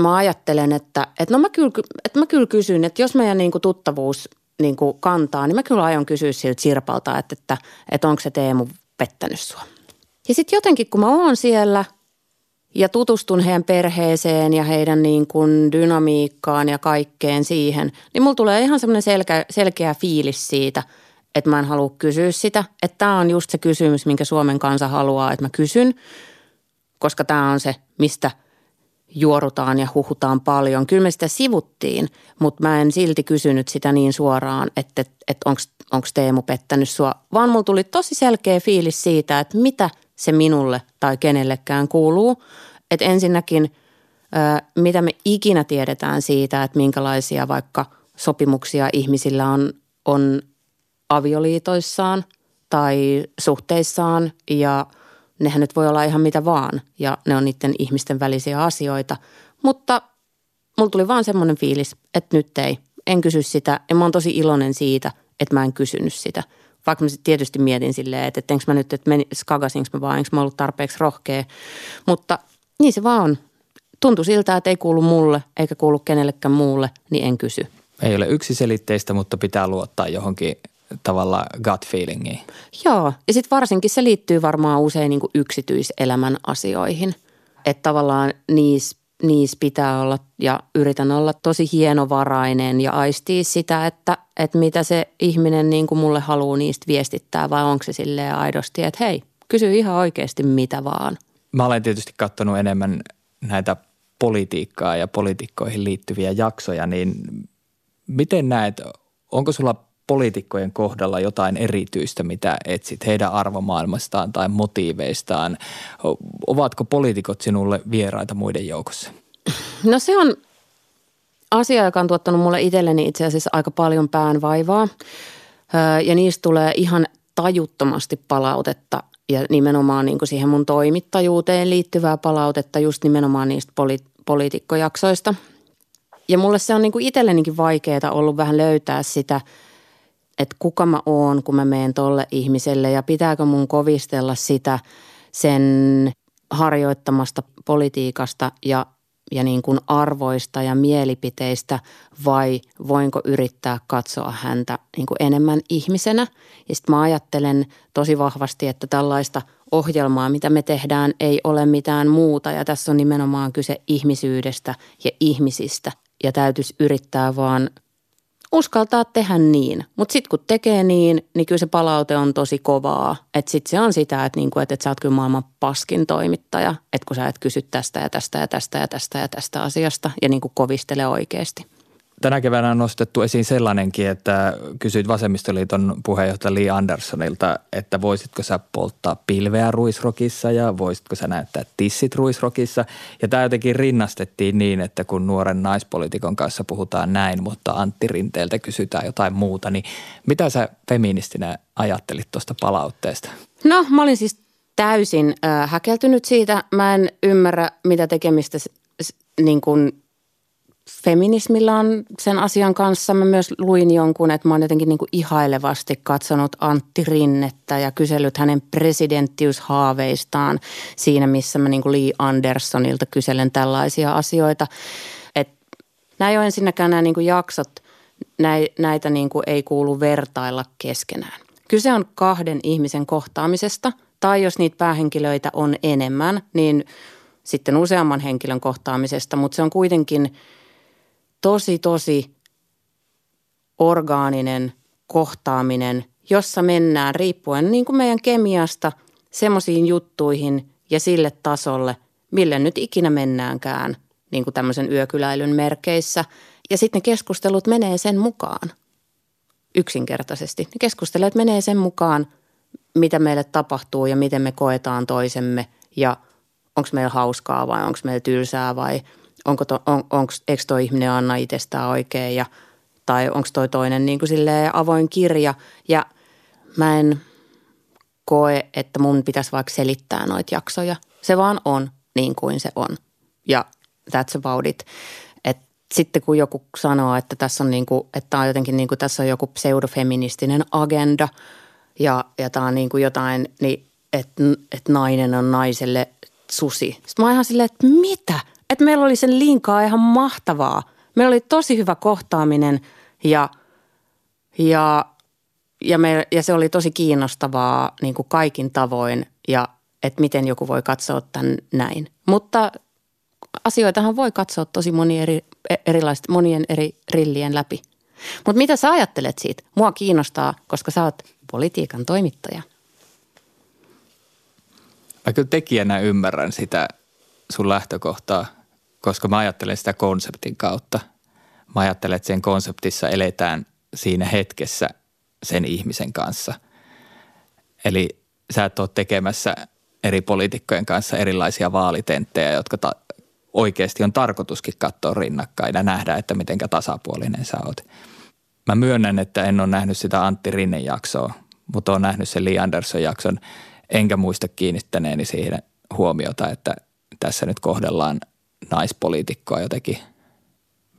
mä ajattelen, että, että no mä kyllä, että mä kyllä kysyn, että jos meidän niin kuin tuttavuus niin kuin kantaa, niin mä kyllä aion kysyä siltä Sirpalta, että, että, että onko se Teemu pettänyt sua. Ja sitten jotenkin, kun mä oon siellä ja tutustun heidän perheeseen ja heidän niin kuin dynamiikkaan ja kaikkeen siihen, niin mulla tulee ihan semmoinen selkeä, selkeä fiilis siitä, että mä en halua kysyä sitä. Että tää on just se kysymys, minkä Suomen kansa haluaa, että mä kysyn, koska tää on se, mistä juorutaan ja huhutaan paljon. Kyllä me sitä sivuttiin, mutta mä en silti kysynyt sitä niin suoraan, että, että onko Teemu pettänyt sua. Vaan mulla tuli tosi selkeä fiilis siitä, että mitä se minulle tai kenellekään kuuluu. Että ensinnäkin, mitä me ikinä tiedetään siitä, että minkälaisia vaikka sopimuksia ihmisillä on, on avioliitoissaan tai suhteissaan ja nehän nyt voi olla ihan mitä vaan ja ne on niiden ihmisten välisiä asioita, mutta mulla tuli vaan semmoinen fiilis, että nyt ei, en kysy sitä ja mä oon tosi iloinen siitä, että mä en kysynyt sitä. Vaikka mä tietysti mietin silleen, että, että enks mä nyt, että meni, skagasinko mä vaan, enks mä ollut tarpeeksi rohkea, mutta niin se vaan on. Tuntui siltä, että ei kuulu mulle eikä kuulu kenellekään muulle, niin en kysy. Ei ole yksiselitteistä, mutta pitää luottaa johonkin tavallaan gut feelingiin. Joo, ja sitten varsinkin se liittyy varmaan usein niin kuin yksityiselämän asioihin. Että tavallaan niissä niis pitää olla ja yritän olla tosi hienovarainen ja aistii sitä, että, että mitä se ihminen niin kuin mulle haluaa niistä viestittää vai onko se silleen aidosti, että hei, kysy ihan oikeasti mitä vaan. Mä olen tietysti katsonut enemmän näitä politiikkaa ja poliitikkoihin liittyviä jaksoja, niin miten näet, onko sulla poliitikkojen kohdalla jotain erityistä, mitä etsit heidän arvomaailmastaan tai motiiveistaan? Ovatko poliitikot sinulle vieraita muiden joukossa? No se on asia, joka on tuottanut mulle itselleni itse asiassa aika paljon päänvaivaa ja niistä tulee ihan tajuttomasti palautetta ja nimenomaan niin kuin siihen mun toimittajuuteen liittyvää palautetta just nimenomaan niistä poli- poliitikkojaksoista. Ja mulle se on niin kuin itsellenikin vaikeaa ollut vähän löytää sitä, että kuka mä oon, kun mä meen tolle ihmiselle ja pitääkö mun kovistella sitä sen harjoittamasta politiikasta ja, ja niin kuin arvoista ja mielipiteistä vai voinko yrittää katsoa häntä niin kuin enemmän ihmisenä. Ja sit mä ajattelen tosi vahvasti, että tällaista ohjelmaa, mitä me tehdään, ei ole mitään muuta ja tässä on nimenomaan kyse ihmisyydestä ja ihmisistä ja täytyisi yrittää vaan uskaltaa tehdä niin, mutta sitten kun tekee niin, niin kyllä se palaute on tosi kovaa. Että sitten se on sitä, että niinku, et, et sä oot kyllä maailman paskin toimittaja, että kun sä et kysy tästä ja tästä ja tästä ja tästä ja tästä asiasta ja niinku kovistele oikeasti. Tänä keväänä on nostettu esiin sellainenkin, että kysyit Vasemmistoliiton puheenjohtaja Li Anderssonilta, että voisitko sä polttaa pilveä ruisrokissa ja voisitko sä näyttää tissit ruisrokissa. Ja tämä jotenkin rinnastettiin niin, että kun nuoren naispoliitikon kanssa puhutaan näin, mutta Antti Rinteeltä kysytään jotain muuta, niin mitä sä feministinä ajattelit tuosta palautteesta? No mä olin siis täysin äh, häkeltynyt siitä. Mä en ymmärrä mitä tekemistä s- s- niin kuin feminismillä on sen asian kanssa. Mä myös luin jonkun, että mä oon jotenkin niin kuin ihailevasti katsonut Antti Rinnettä ja kysellyt hänen presidenttiushaaveistaan siinä, missä mä niin kuin Li Anderssonilta kyselen tällaisia asioita. Et nämä ei ole ensinnäkään nämä niin kuin jaksot, näitä niin kuin ei kuulu vertailla keskenään. Kyse on kahden ihmisen kohtaamisesta, tai jos niitä päähenkilöitä on enemmän, niin sitten useamman henkilön kohtaamisesta, mutta se on kuitenkin tosi, tosi orgaaninen kohtaaminen, jossa mennään riippuen niin kuin meidän kemiasta semmoisiin juttuihin ja sille tasolle, millä nyt ikinä mennäänkään niin kuin tämmöisen yökyläilyn merkeissä. Ja sitten ne keskustelut menee sen mukaan, yksinkertaisesti. Ne keskustelut menee sen mukaan, mitä meille tapahtuu ja miten me koetaan toisemme ja onko meillä hauskaa vai onko meillä tylsää vai onko to, on, onks, eikö tuo ihminen anna itsestään oikein ja, tai onko toi toinen niin kuin silleen avoin kirja. Ja mä en koe, että mun pitäisi vaikka selittää noita jaksoja. Se vaan on niin kuin se on ja that's about it. Et sitten kun joku sanoo, että tässä on, niin kuin, että on jotenkin niin kuin, tässä on joku pseudofeministinen agenda ja, ja tämä on niin kuin jotain, niin, että et nainen on naiselle susi. Sitten mä ihan silleen, että mitä? Että meillä oli sen linkaa ihan mahtavaa. Meillä oli tosi hyvä kohtaaminen ja, ja, ja, me, ja se oli tosi kiinnostavaa niin kuin kaikin tavoin ja että miten joku voi katsoa tämän näin. Mutta asioitahan voi katsoa tosi moni eri, erilaiset, monien eri rillien läpi. Mutta mitä sä ajattelet siitä? Mua kiinnostaa, koska sä oot politiikan toimittaja. Mä kyllä tekijänä ymmärrän sitä sun lähtökohtaa, koska mä ajattelen sitä konseptin kautta. Mä ajattelen, että sen konseptissa eletään siinä hetkessä sen ihmisen kanssa. Eli sä et ole tekemässä eri poliitikkojen kanssa erilaisia vaalitenttejä, jotka ta- oikeasti on tarkoituskin katsoa rinnakkain ja nähdä, että mitenkä tasapuolinen sä oot. Mä myönnän, että en ole nähnyt sitä Antti Rinnen jaksoa, mutta oon nähnyt sen Li Andersson jakson. Enkä muista kiinnittäneeni siihen huomiota, että tässä nyt kohdellaan naispoliitikkoa jotenkin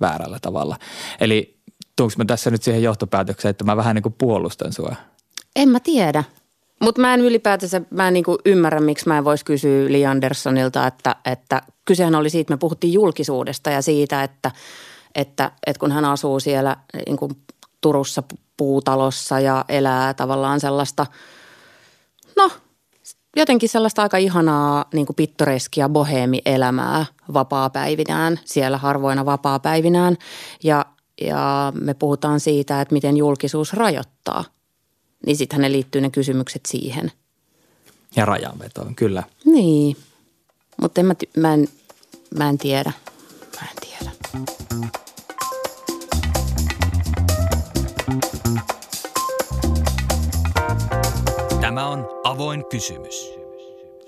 väärällä tavalla. Eli tuunko mä tässä nyt siihen johtopäätökseen, että mä vähän niin kuin puolustan sua? En mä tiedä. Mutta mä en ylipäätänsä, mä en niin kuin ymmärrä, miksi mä en voisi kysyä Li Anderssonilta, että, että kysehän oli siitä, me puhuttiin julkisuudesta ja siitä, että, että, että kun hän asuu siellä niin kuin Turussa puutalossa ja elää tavallaan sellaista, no – jotenkin sellaista aika ihanaa niin kuin pittoreskia boheemielämää vapaapäivinään, siellä harvoina vapaapäivinään. Ja, ja me puhutaan siitä, että miten julkisuus rajoittaa. Niin sittenhän ne liittyy ne kysymykset siihen. Ja rajanvetoon, kyllä. Niin, mutta en mä, ty- mä, en, mä en tiedä. Mä en tiedä. Tämä on avoin kysymys.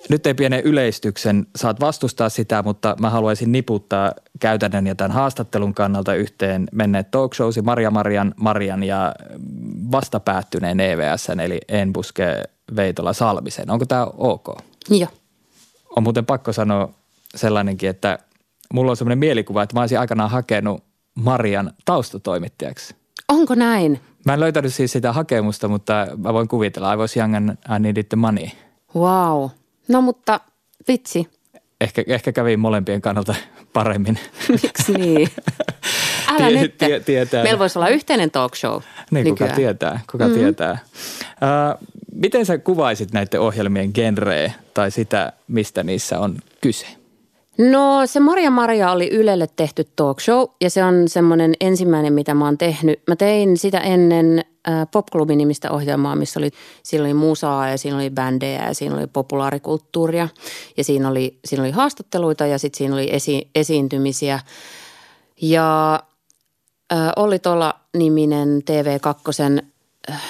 Nyt ei pienen yleistyksen. Saat vastustaa sitä, mutta mä haluaisin niputtaa käytännön ja tämän haastattelun kannalta yhteen menneet talkshowsi Maria Marian, Marian ja vastapäättyneen E V S:n eli Enbuske Veitola Salmisen. Onko tämä ok? Joo. On muuten pakko sanoa sellainenkin, että mulla on sellainen mielikuva, että mä olisin aikanaan hakenut Marian taustatoimittajaksi. Onko näin? Mä en löytänyt siis sitä hakemusta, mutta mä voin kuvitella. I was young and I needed the money. Wow. No mutta vitsi. Ehkä, ehkä kävi molempien kannalta paremmin. Miksi niin? Älä nyt. Meillä voisi olla yhteinen talk show. Niin, kuka tietää, kuka mm-hmm. tietää. Äh, miten sä kuvaisit näiden ohjelmien genreä tai sitä, mistä niissä on kyse? No se Maria Maria oli Ylelle tehty talk show ja se on semmoinen ensimmäinen, mitä mä oon tehnyt. Mä tein sitä ennen äh, Popklubin nimistä ohjelmaa, missä oli, siinä oli musaa ja siinä oli bändejä ja siinä oli populaarikulttuuria. Ja siinä oli, siinä oli haastatteluita ja sitten siinä oli esi, esiintymisiä. Ja äh, Olli Tola-niminen T V kaksi äh,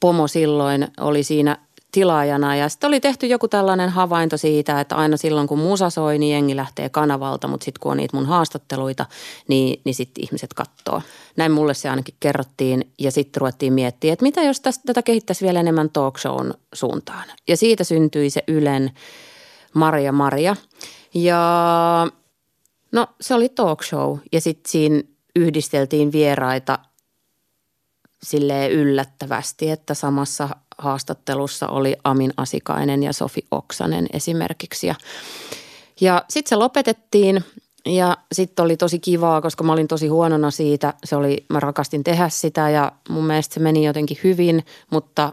pomo silloin oli siinä tilaajana ja sitten oli tehty joku tällainen havainto siitä, että aina silloin kun musa soi, niin jengi lähtee kanavalta, mutta sitten kun on niitä mun haastatteluita, niin, niin sitten ihmiset kattoo. Näin mulle se ainakin kerrottiin ja sitten ruvettiin miettimään, että mitä jos tästä, tätä kehittäisi vielä enemmän talk shown suuntaan. Ja siitä syntyi se Ylen Maria Maria ja No se oli talk show ja sitten siinä yhdisteltiin vieraita silleen yllättävästi, että samassa haastattelussa oli Amin Asikainen ja Sofi Oksanen esimerkiksi. Ja, ja sitten se lopetettiin ja sitten oli tosi kivaa, koska mä olin tosi huonona siitä. Se oli, mä rakastin tehdä sitä ja mun mielestä se meni jotenkin hyvin, mutta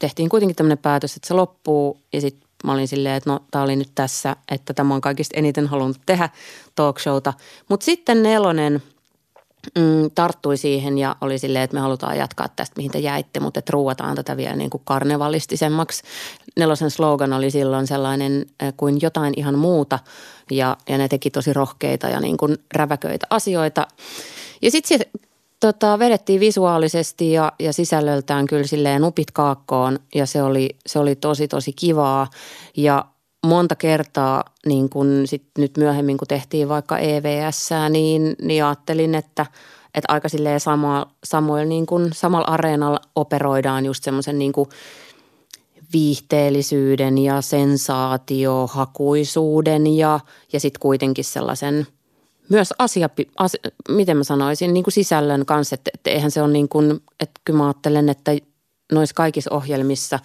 tehtiin kuitenkin tämmöinen päätös, että se loppuu ja sitten mä olin silleen, että no tää oli nyt tässä, että tämä on kaikista eniten halunnut tehdä talkshowta. Mutta sitten Nelonen mm, tarttui siihen ja oli silleen, että me halutaan jatkaa tästä, mihin te jäitte, mutta että ruuataan tätä vielä niin kuin karnevalistisemmaksi. Nelosen slogan oli silloin sellainen äh, kuin jotain ihan muuta ja, ja ne teki tosi rohkeita ja niin kuin räväköitä asioita. Ja sitten se tota, vedettiin visuaalisesti ja, ja sisällöltään kyllä silleen upit kaakkoon ja se oli, se oli tosi tosi kivaa ja monta kertaa niin kun sit nyt myöhemmin kun tehtiin vaikka E V S:ää niin, niin ajattelin, että, että aika silleen sama, samoin niin kun samalla areenalla operoidaan just semmoisen niin kun viihteellisyyden ja sensaatiohakuisuuden ja, ja sitten kuitenkin sellaisen myös asia, as, miten mä sanoisin, niin kuin sisällön kanssa, että, että eihän se ole niin kuin, että kyllä mä ajattelen, että noissa kaikissa ohjelmissa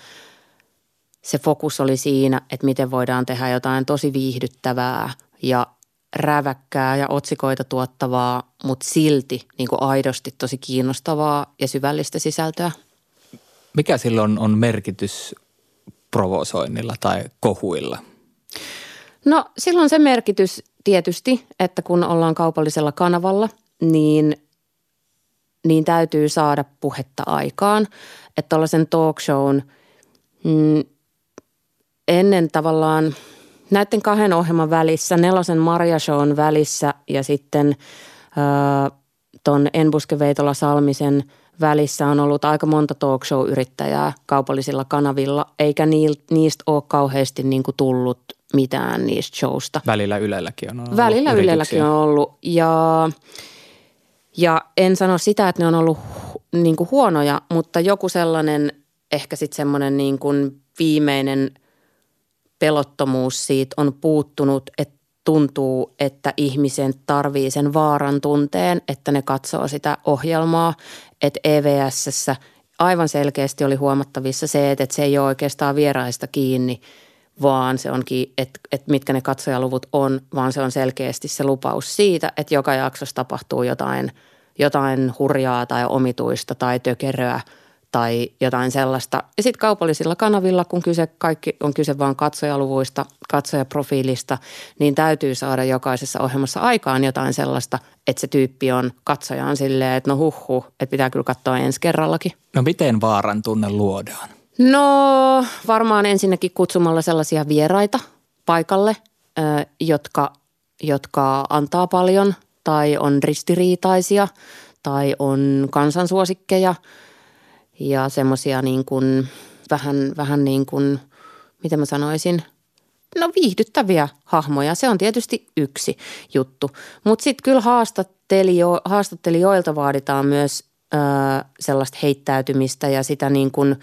se fokus oli siinä, että miten voidaan tehdä jotain tosi viihdyttävää ja räväkkää ja otsikoita tuottavaa, mutta silti niin kuin aidosti tosi kiinnostavaa ja syvällistä sisältöä. Mikä silloin on merkitys provosoinnilla tai kohuilla? No silloin se merkitys tietysti, että kun ollaan kaupallisella kanavalla, niin, niin täytyy saada puhetta aikaan. Että tuollaisen talk shown mm, ennen tavallaan näiden kahden ohjelman välissä, Nelosen Maria Shown välissä ja sitten äh, ton Enbuske Veitola Salmisen välissä on ollut aika monta talk show-yrittäjää kaupallisilla kanavilla, eikä niistä ole kauheasti niin kuin tullut mitään niistä showsta. Välillä Ylelläkin on ollut Välillä Ylelläkin on ollut ja, ja en sano sitä, että ne on ollut niin kuin huonoja, mutta joku sellainen ehkä sitten semmoinen niin kuin viimeinen pelottomuus siitä on puuttunut, että tuntuu, että ihmisen tarvii sen vaaran tunteen, että ne katsoo sitä ohjelmaa, että E V S:ssä aivan selkeästi oli huomattavissa se, että se ei ole oikeastaan vieraista kiinni, vaan se onkin, että, että mitkä ne katsojaluvut on, vaan se on selkeästi se lupaus siitä, että joka jaksossa tapahtuu jotain, jotain hurjaa tai omituista tai tökeröä tai jotain sellaista. Ja sitten kaupallisilla kanavilla, kun kyse, kaikki on kyse vaan katsojaluvuista, katsojaprofiilista, niin täytyy saada jokaisessa ohjelmassa aikaan jotain sellaista, että se tyyppi on katsojaan silleen, että no huh huh, että pitää kyllä katsoa ensi kerrallakin. No miten vaaran tunne luodaan? No varmaan ensinnäkin kutsumalla sellaisia vieraita paikalle, jotka, jotka antaa paljon tai on ristiriitaisia tai on kansansuosikkeja ja semmoisia niin kuin vähän, vähän niin kuin, mitä mä sanoisin, no viihdyttäviä hahmoja. Se on tietysti yksi juttu, mutta sitten kyllä haastattelio, haastattelijoilta vaaditaan myös ö, sellaista heittäytymistä ja sitä niin kuin –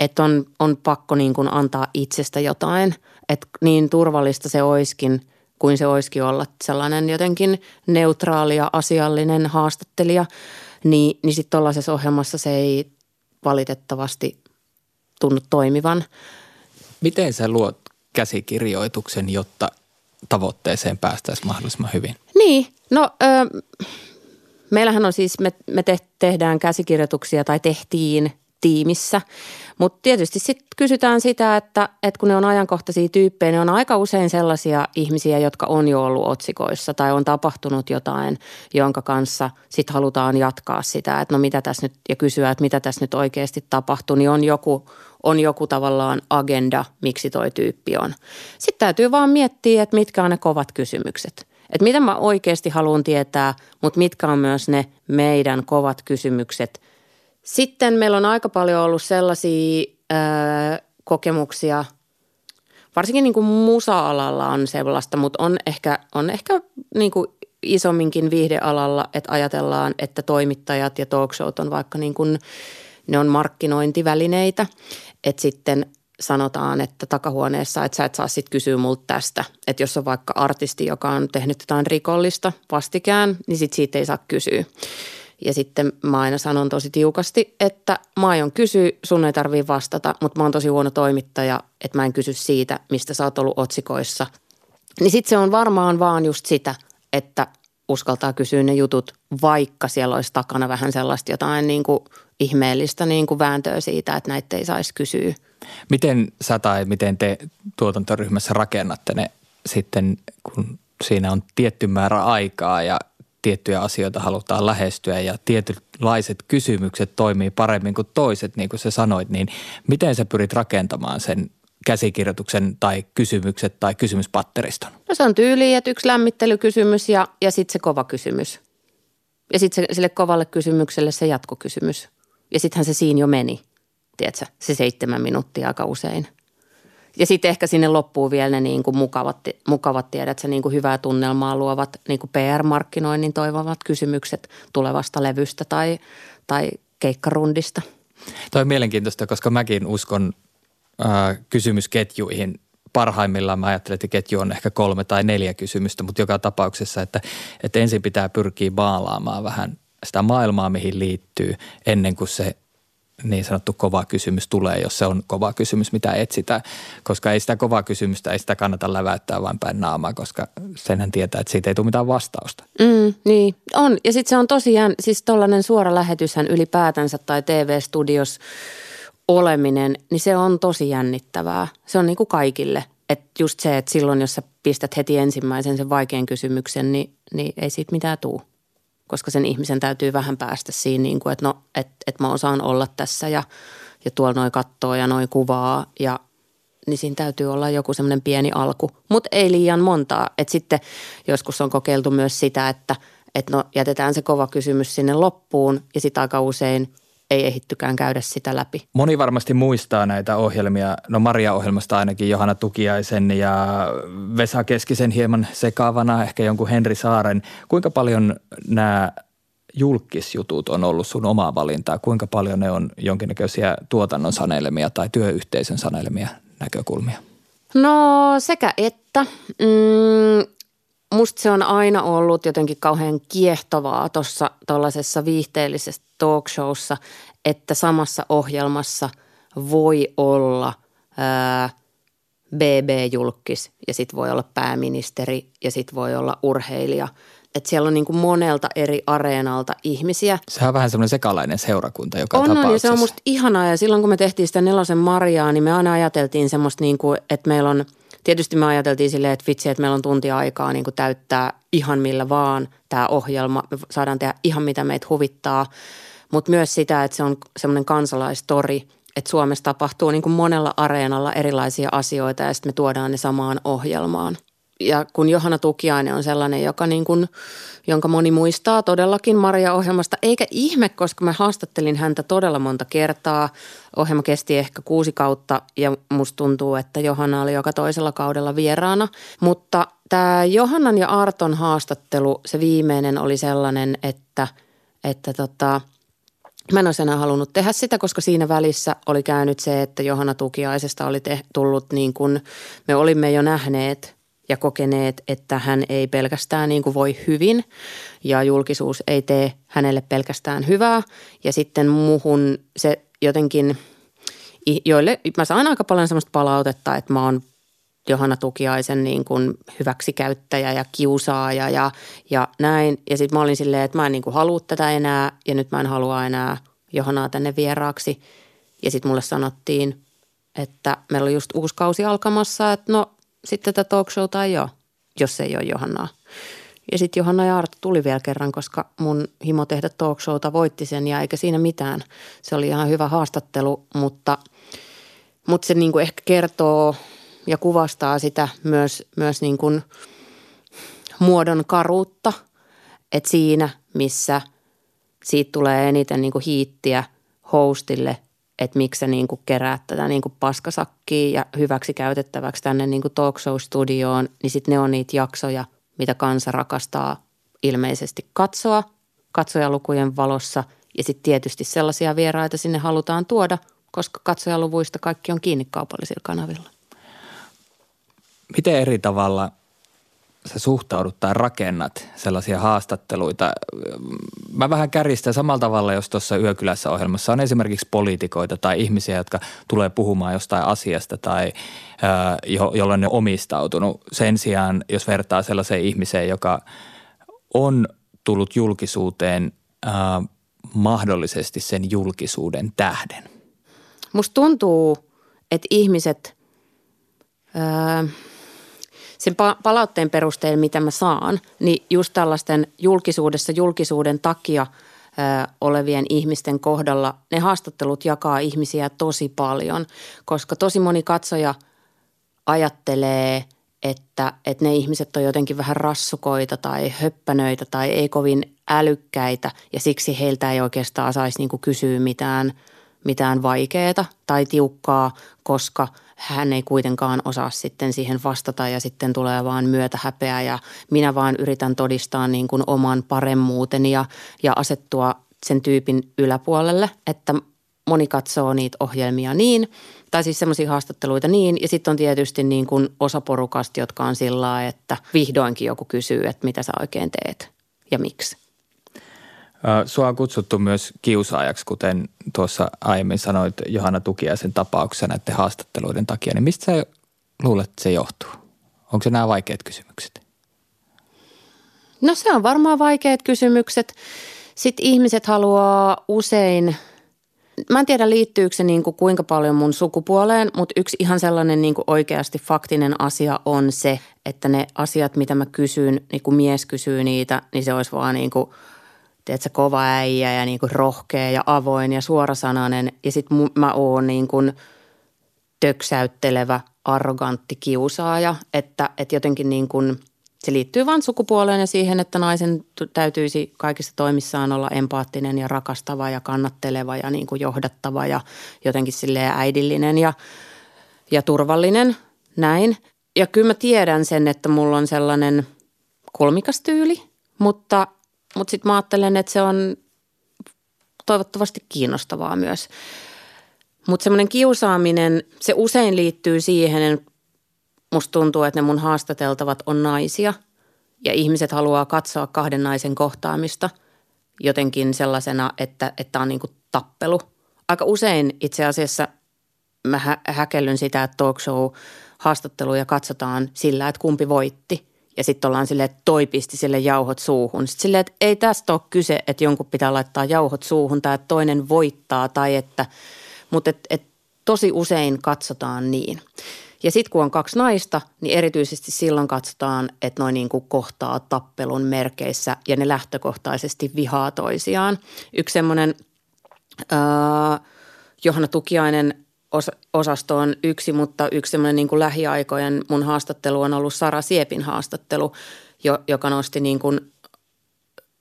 että on, on pakko niin kuin antaa itsestä jotain, että niin turvallista se oiskin, kuin se oiskin olla sellainen jotenkin neutraali ja asiallinen haastattelija, niin, niin sitten tuollaisessa ohjelmassa se ei valitettavasti tunnu toimivan. Miten sä luot käsikirjoituksen, jotta tavoitteeseen päästäisiin mahdollisimman hyvin? Niin, no ö, meillähän on siis, me, me te, tehdään käsikirjoituksia tai tehtiin tiimissä. Mutta tietysti sitten kysytään sitä, että, että kun ne on ajankohtaisia tyyppejä, ne on aika usein sellaisia ihmisiä, jotka on jo ollut otsikoissa tai on tapahtunut jotain, jonka kanssa sitten halutaan jatkaa sitä, että no mitä tässä nyt, ja kysyä, että mitä tässä nyt oikeasti tapahtuu, niin on joku, on joku tavallaan agenda, miksi toi tyyppi on. Sitten täytyy vaan miettiä, että mitkä on ne kovat kysymykset. Että mitä mä oikeasti haluan tietää, mutta mitkä on myös ne meidän kovat kysymykset. Sitten meillä on aika paljon ollut sellaisia ö, kokemuksia, varsinkin niin kuin musa-alalla on sellaista, mutta on ehkä, on ehkä niin kuin isomminkin viihdealalla, että ajatellaan, että toimittajat ja talkshowt on vaikka niin kuin, ne on markkinointivälineitä, että sitten sanotaan, että takahuoneessa, että sä et saa sitten kysyä multa tästä. Että jos on vaikka artisti, joka on tehnyt jotain rikollista vastikään, niin sitten siitä ei saa kysyä. Ja sitten mä aina sanon tosi tiukasti, että mä aion kysyä, sun ei tarvii vastata, mutta mä oon tosi huono toimittaja, että mä en kysy siitä, mistä sä oot ollut otsikoissa. Niin sitten se on varmaan vaan just sitä, että uskaltaa kysyä ne jutut, vaikka siellä olisi takana vähän sellaista jotain niin kuin ihmeellistä niin kuin vääntöä siitä, että näitä ei saisi kysyä. Miten sä tai miten te tuotantoryhmässä rakennatte ne sitten, kun siinä on tietty määrä aikaa ja tiettyjä asioita halutaan lähestyä ja tietynlaiset kysymykset toimii paremmin kuin toiset, niin kuin sä sanoit, niin miten sä pyrit rakentamaan sen käsikirjoituksen tai kysymykset tai kysymyspatteriston? No se on tyyliin, että yksi lämmittelykysymys ja, ja sitten se kova kysymys. Ja sitten sille kovalle kysymykselle se jatkokysymys. Ja sittenhän se siinä jo meni, tiedätkö, se seitsemän minuuttia aika usein. Ja sitten ehkä sinne loppuu vielä ne niin kuin mukavat, mukavat tiedät, että niin kuin hyvää tunnelmaa luovat niin kuin P R-markkinoinnin toivovat kysymykset tulevasta levystä tai, tai keikkarundista. Toi on mielenkiintoista, koska mäkin uskon äh, kysymysketjuihin. Parhaimmillaan mä ajattelen, että ketju on ehkä kolme tai neljä kysymystä, mutta joka tapauksessa, että, että ensin pitää pyrkiä maalaamaan vähän sitä maailmaa, mihin liittyy ennen kuin se niin sanottu kova kysymys tulee, jos se on kova kysymys, mitä etsitään. Koska ei sitä kovaa kysymystä, ei sitä kannata läväyttää vain päin naamaa, koska senhän tietää, että siitä ei tule mitään vastausta. Mm, niin, on. Ja sitten se on tosiaan, siis tollainen suora lähetyshän ylipäätänsä tai T V-studios oleminen, niin se on tosi jännittävää. Se on niin kuin kaikille. Että just se, että silloin, jos sä pistät heti ensimmäisen sen vaikean kysymyksen, niin, niin ei siitä mitään tule. Koska sen ihmisen täytyy vähän päästä siinä, niin kuin, että no, että et mä osaan olla tässä ja, ja tuolla noi kattoo ja noi kuvaa. Ja, niin siinä täytyy olla joku semmoinen pieni alku, mutta ei liian montaa. Että sitten joskus on kokeiltu myös sitä, että et no jätetään se kova kysymys sinne loppuun ja sit aika usein ei ehittykään käydä sitä läpi. Moni varmasti muistaa näitä ohjelmia, no Maria-ohjelmasta ainakin Johanna Tukiaisen ja Vesa Keskisen hieman sekaavana, ehkä jonkun Henri Saaren. Kuinka paljon nämä julkisjutut on ollut sun omaa valintaa? Kuinka paljon ne on jonkinnäköisiä tuotannon sanelemia tai työyhteisön sanelemia näkökulmia? No sekä että. Mm. Musta se on aina ollut jotenkin kauhean kiehtovaa tuossa tuollaisessa viihteellisessä talkshowssa, että samassa ohjelmassa voi olla ää, B B-julkkis ja sit voi olla pääministeri ja sit voi olla urheilija. Että siellä on niin kuin monelta eri areenalta ihmisiä. Se on vähän semmoinen sekalainen seurakunta joka on, tapauksessa. On, ja se on musta ihanaa ja silloin kun me tehtiin sitä Nelosen Mariaa, niin me aina ajateltiin semmoista niin kuin, että meillä on – tietysti me ajateltiin silleen, että vitsi, että meillä on tunti aikaa niin kuin täyttää ihan millä vaan tämä ohjelma. Me saadaan tehdä ihan mitä meitä huvittaa, mutta myös sitä, että se on semmoinen kansalaistori, että Suomessa tapahtuu niin kuin monella areenalla erilaisia asioita ja sitten me tuodaan ne samaan ohjelmaan. Ja kun Johanna Tukiainen on sellainen, joka niin kuin, jonka moni muistaa todellakin Maria-ohjelmasta, eikä ihme, koska mä haastattelin häntä todella monta kertaa. Ohjelma kesti ehkä kuusi kautta ja musta tuntuu, että Johanna oli joka toisella kaudella vieraana. Mutta tämä Johannan ja Arton haastattelu, se viimeinen oli sellainen, että, että tota, mä en olisi enää halunnut tehdä sitä, koska siinä välissä oli käynyt se, että Johanna Tukiaisesta oli te, tullut niin kuin me olimme jo nähneet – ja kokeneet, että hän ei pelkästään niin kuin voi hyvin ja julkisuus ei tee hänelle pelkästään hyvää. Ja sitten muhun se jotenkin, joille mä saan aika paljon sellaista palautetta, että mä oon Johanna Tukiaisen niin kuin hyväksikäyttäjä ja kiusaaja ja, ja näin. Ja sitten mä olin silleen, että mä en niin kuin halua tätä enää ja nyt mä en halua enää Johannaa tänne vieraaksi. Ja sitten mulle sanottiin, että meillä on just uusi kausi alkamassa, että no – sitten tätä talkshowta ei ole, jos ei ole Johannaa. Ja sitten Johanna ja Arta tuli vielä kerran, koska mun himo tehdä talkshowta voitti sen ja eikä siinä mitään. Se oli ihan hyvä haastattelu, mutta, mutta se niinku ehkä kertoo ja kuvastaa sitä myös, myös niinku muodon karuutta. Että siinä, missä siitä tulee eniten niinku hiittiä hostille – että miksi sä niin kuin keräät tätä niin kuin paskasakkiin ja hyväksi käytettäväksi tänne niin kuin talk show-studioon, niin sitten ne on niitä jaksoja, mitä kansa rakastaa ilmeisesti katsoa, katsojalukujen valossa. Ja sitten tietysti sellaisia vieraita sinne halutaan tuoda, koska katsojaluvuista kaikki on kiinni kaupallisilla kanavilla. Miten eri tavalla sä suhtaudut tai rakennat sellaisia haastatteluita? Mä vähän kärjistän samalla tavalla, jos tuossa Yökylässä ohjelmassa on esimerkiksi poliitikoita tai ihmisiä, jotka tulee puhumaan jostain asiasta tai jo, jolle ne on omistautunut. Sen sijaan, jos vertaa sellaiseen ihmiseen, joka on tullut julkisuuteen äh, mahdollisesti sen julkisuuden tähden. Musta tuntuu, että ihmiset öö, sen palautteen perusteella, mitä mä saan, niin just tällaisten julkisuudessa julkisuuden takia öö, olevien ihmisten kohdalla ne haastattelut jakaa ihmisiä tosi paljon, koska tosi moni katsoja ajattelee, että, että ne ihmiset on jotenkin vähän rassukoita tai höppänöitä tai ei kovin älykkäitä ja siksi heiltä ei oikeastaan saisi niinku kysyä mitään mitään vaikeaa tai tiukkaa, koska hän ei kuitenkaan osaa sitten siihen vastata ja sitten tulee vaan myötähäpeä ja minä vaan yritän todistaa niin kuin oman paremmuuteni ja, ja asettua sen tyypin yläpuolelle, että moni katsoo niitä ohjelmia niin tai siis semmoisia haastatteluita niin ja sitten on tietysti niin kuin osa porukasta, jotka on sillä lailla, että vihdoinkin joku kysyy, että mitä sä oikein teet ja miksi. Sua on kutsuttu myös kiusaajaksi, kuten tuossa aiemmin sanoit Johanna Tukiaisen tapauksessa näiden haastatteluiden takia. Niin mistä sä luulet, että se johtuu? Onko se nämä vaikeat kysymykset? No se on varmaan vaikeat kysymykset. Sitten ihmiset haluaa usein, mä en tiedä liittyykö se niin kuin kuinka paljon mun sukupuoleen, mutta yksi ihan sellainen niin kuin oikeasti faktinen asia on se, että ne asiat, mitä mä kysyn, niin kun mies kysyy niitä, niin se olisi vaan niin kuin että se kova äijä ja niin kuin rohkea ja avoin ja suorasanainen ja sitten mä oon niin kuin töksäyttelevä, arrogantti kiusaaja, että, että jotenkin niin kuin se liittyy vaan sukupuoleen ja siihen, että naisen täytyisi kaikissa toimissaan olla empaattinen ja rakastava ja kannatteleva ja niin kuin johdattava ja jotenkin silleen äidillinen ja, ja turvallinen, näin. Ja kyllä mä tiedän sen, että mulla on sellainen kolmikas tyyli, mutta – Mutta sitten mä ajattelen, että se on toivottavasti kiinnostavaa myös. Mutta semmoinen kiusaaminen, se usein liittyy siihen, että musta tuntuu, että ne mun haastateltavat on naisia. Ja ihmiset haluaa katsoa kahden naisen kohtaamista jotenkin sellaisena, että tämä on niinku tappelu. Aika usein itse asiassa mä hä- häkellyn sitä, että talk show-haastatteluja katsotaan sillä, että kumpi voitti. Ja sitten ollaan silleen, että toi pisti sille jauhot suuhun. Sitten silleen, että ei tästä ole kyse, että jonkun pitää laittaa jauhot suuhun tai että toinen voittaa tai että – mutta et, et tosi usein katsotaan niin. Ja sitten kun on kaksi naista, niin erityisesti silloin katsotaan, että noin niin kuin kohtaa tappelun merkeissä ja ne lähtökohtaisesti vihaa toisiaan. Yksi semmoinen äh, Johanna Tukiainen – osasto on yksi, mutta yksi semmoinen niin kuin lähiaikojen mun haastattelu on ollut Sara Siepin haastattelu, joka nosti niin kuin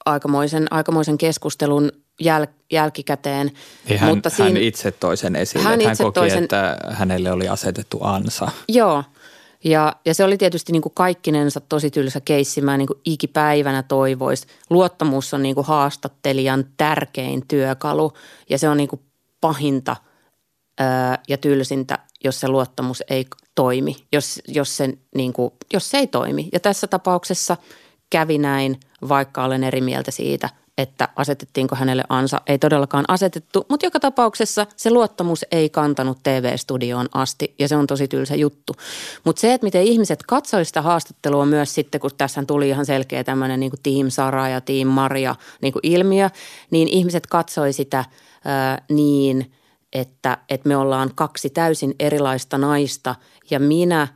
aikamoisen, aikamoisen keskustelun jäl, jälkikäteen. Niin hän, mutta siinä, hän itse toi sen esille, hän, hän koki, toisen, että hänelle oli asetettu ansa. Joo, ja, ja se oli tietysti niin kuin kaikkinensa tosi tylsä keissi, mä niin kuin ikipäivänä toivois. Luottamus on niin kuin haastattelijan tärkein työkalu ja se on niin kuin pahinta ja tylsintä, jos se luottamus ei toimi, jos, jos, se, niin kuin, jos se ei toimi. Ja tässä tapauksessa kävi näin, vaikka olen eri mieltä siitä, että asetettiinko hänelle ansa. Ei todellakaan asetettu, mutta joka tapauksessa se luottamus ei kantanut T V-studioon asti ja se on tosi tylsä juttu. Mutta se, että miten ihmiset katsoivat sitä haastattelua myös sitten, kun tässä tuli ihan selkeä tämmöinen niin kuin Team Sara ja Team Maria niin kuin ilmiö, niin ihmiset katsoi sitä ää, niin – Että, että me ollaan kaksi täysin erilaista naista ja minä,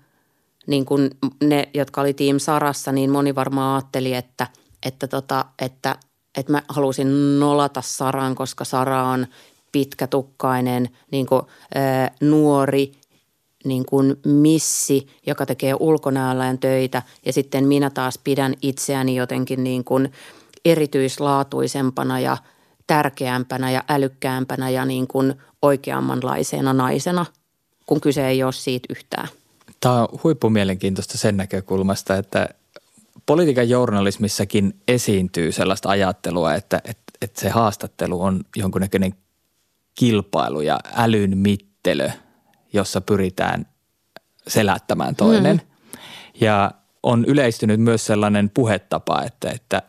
niin kuin ne, jotka oli Team Sarassa, niin moni varmaan ajatteli, että, että, tota, että, että mä halusin nolata Saran, koska Sara on pitkätukkainen, niin kuin, ää, nuori niin kuin missi, joka tekee ulkonäöllään töitä ja sitten minä taas pidän itseäni jotenkin niin kuin erityislaatuisempana ja tärkeämpänä ja älykkäämpänä ja niin kuin oikeammanlaisena naisena, kun kyse ei ole siitä yhtään. Tämä on huippumielenkiintoista sen näkökulmasta, että politiikan journalismissakin esiintyy sellaista ajattelua, että, että, että se haastattelu on jonkunnäköinen kilpailu ja älyn mittelö, jossa pyritään selättämään toinen. Mm. Ja on yleistynyt myös sellainen puhetapa, että, että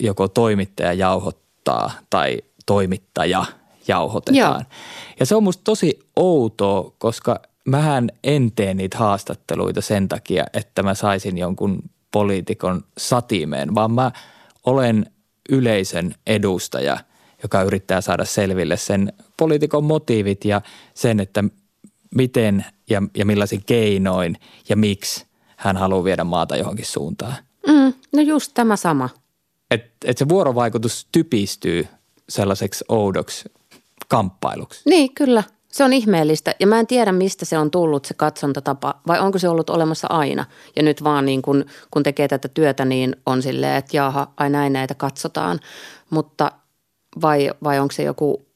joko toimittaja jauhottaa tai toimittaja jauhotetaan. Joo. Ja se on musta tosi outoa, koska mähän en tee niitä haastatteluita sen takia, että mä saisin jonkun poliitikon satimeen, vaan mä olen yleisön edustaja, joka yrittää saada selville sen poliitikon motiivit ja sen, että miten ja, ja millaisin keinoin ja miksi hän haluaa viedä maata johonkin suuntaan. Mm, no just tämä sama. Että et se vuorovaikutus typistyy sellaiseksi oudoksi kamppailuksi. Niin, kyllä. Se on ihmeellistä ja mä en tiedä, mistä se on tullut se katsontatapa vai onko se ollut olemassa aina. Ja nyt vaan niin kun, kun tekee tätä työtä, niin on silleen, että jaha, ai näin näitä katsotaan. Mutta vai, vai onko se joku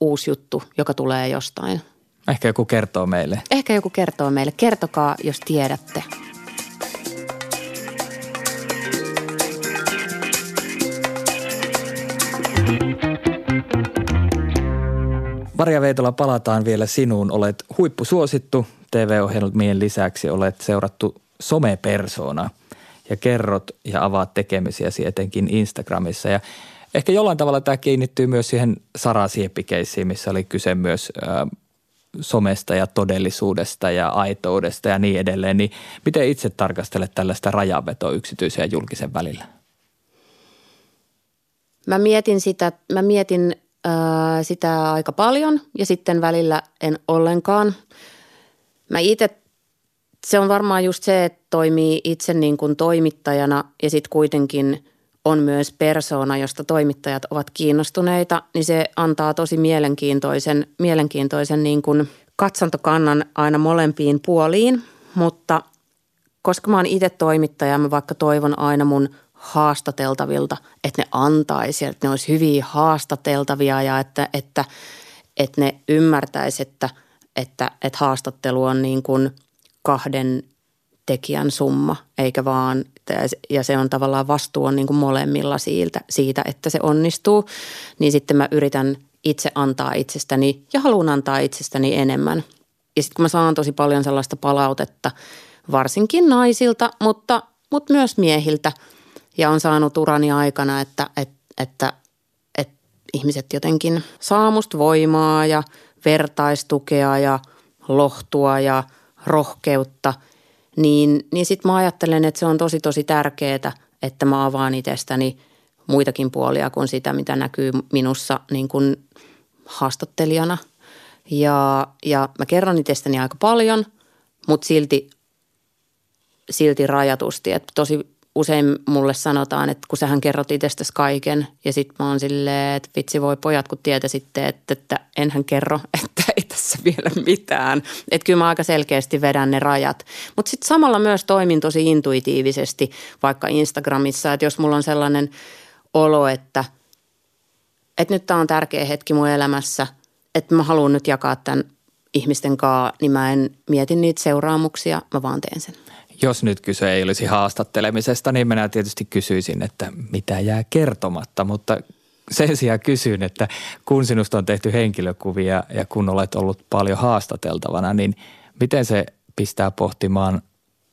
uusi juttu, joka tulee jostain? Ehkä joku kertoo meille. Ehkä joku kertoo meille. Kertokaa, jos tiedätte. Maria Veitola, palataan vielä sinuun. Olet huippusuosittu. T V-ohjelmien lisäksi olet seurattu somepersona ja kerrot ja avaat tekemisiäsi etenkin Instagramissa. Ja ehkä jollain tavalla tämä kiinnittyy myös siihen Sara Sieppi-keissiin, missä oli kyse myös äh, somesta ja todellisuudesta ja aitoudesta ja niin edelleen. Niin miten itse tarkastelet tällaista rajanvetoa yksityisen ja julkisen välillä? Mä mietin sitä, mä mietin... sitä aika paljon ja sitten välillä en ollenkaan. Mä itse, se on varmaan just se, että toimii itse niin kuin toimittajana ja sitten kuitenkin on myös persoona, josta toimittajat ovat kiinnostuneita, niin se antaa tosi mielenkiintoisen, mielenkiintoisen niin kuin katsontokannan aina molempiin puoliin, mutta koska mä oon itse toimittaja, mä vaikka toivon aina mun haastateltavilta, että ne antaisi, että ne olisi hyviä haastateltavia ja että, että, että ne ymmärtäisi, että, että, että haastattelu on niin kuin kahden tekijän summa, eikä vaan, ja se on tavallaan vastuu on niin kuin molemmilla siitä, siitä, että se onnistuu, niin sitten mä yritän itse antaa itsestäni ja haluan antaa itsestäni enemmän. Ja sitten kun mä saan tosi paljon sellaista palautetta, varsinkin naisilta, mutta, mutta myös miehiltä, ja on saanut urani aikana, että, että, että, että ihmiset jotenkin saa musta voimaa ja vertaistukea ja lohtua ja rohkeutta. Niin, niin sitten mä ajattelen, että se on tosi tosi tärkeää, että mä avaan itsestäni muitakin puolia kuin sitä, mitä näkyy minussa niin kuin haastattelijana. Ja, ja mä kerron itsestäni aika paljon, mutta silti, silti rajatusti, että tosi usein mulle sanotaan, että kun sähän kerrot itsestäsi kaiken ja sitten mä oon silleen, että vitsi voi pojat, kun tietäisitte, että, että enhän kerro, että ei tässä vielä mitään. Että kyllä mä aika selkeästi vedän ne rajat. Mutta sitten samalla myös toimin tosi intuitiivisesti vaikka Instagramissa, että jos mulla on sellainen olo, että, että nyt tää on tärkeä hetki mun elämässä, että mä haluan nyt jakaa tämän ihmisten kanssa, niin mä en mieti niitä seuraamuksia, mä vaan teen sen. Jos nyt kyse ei olisi haastattelemisesta, niin minä tietysti kysyisin, että mitä jää kertomatta, mutta sen sijaan kysyn, että kun sinusta on tehty henkilökuvia ja kun olet ollut paljon haastateltavana, niin miten se pistää pohtimaan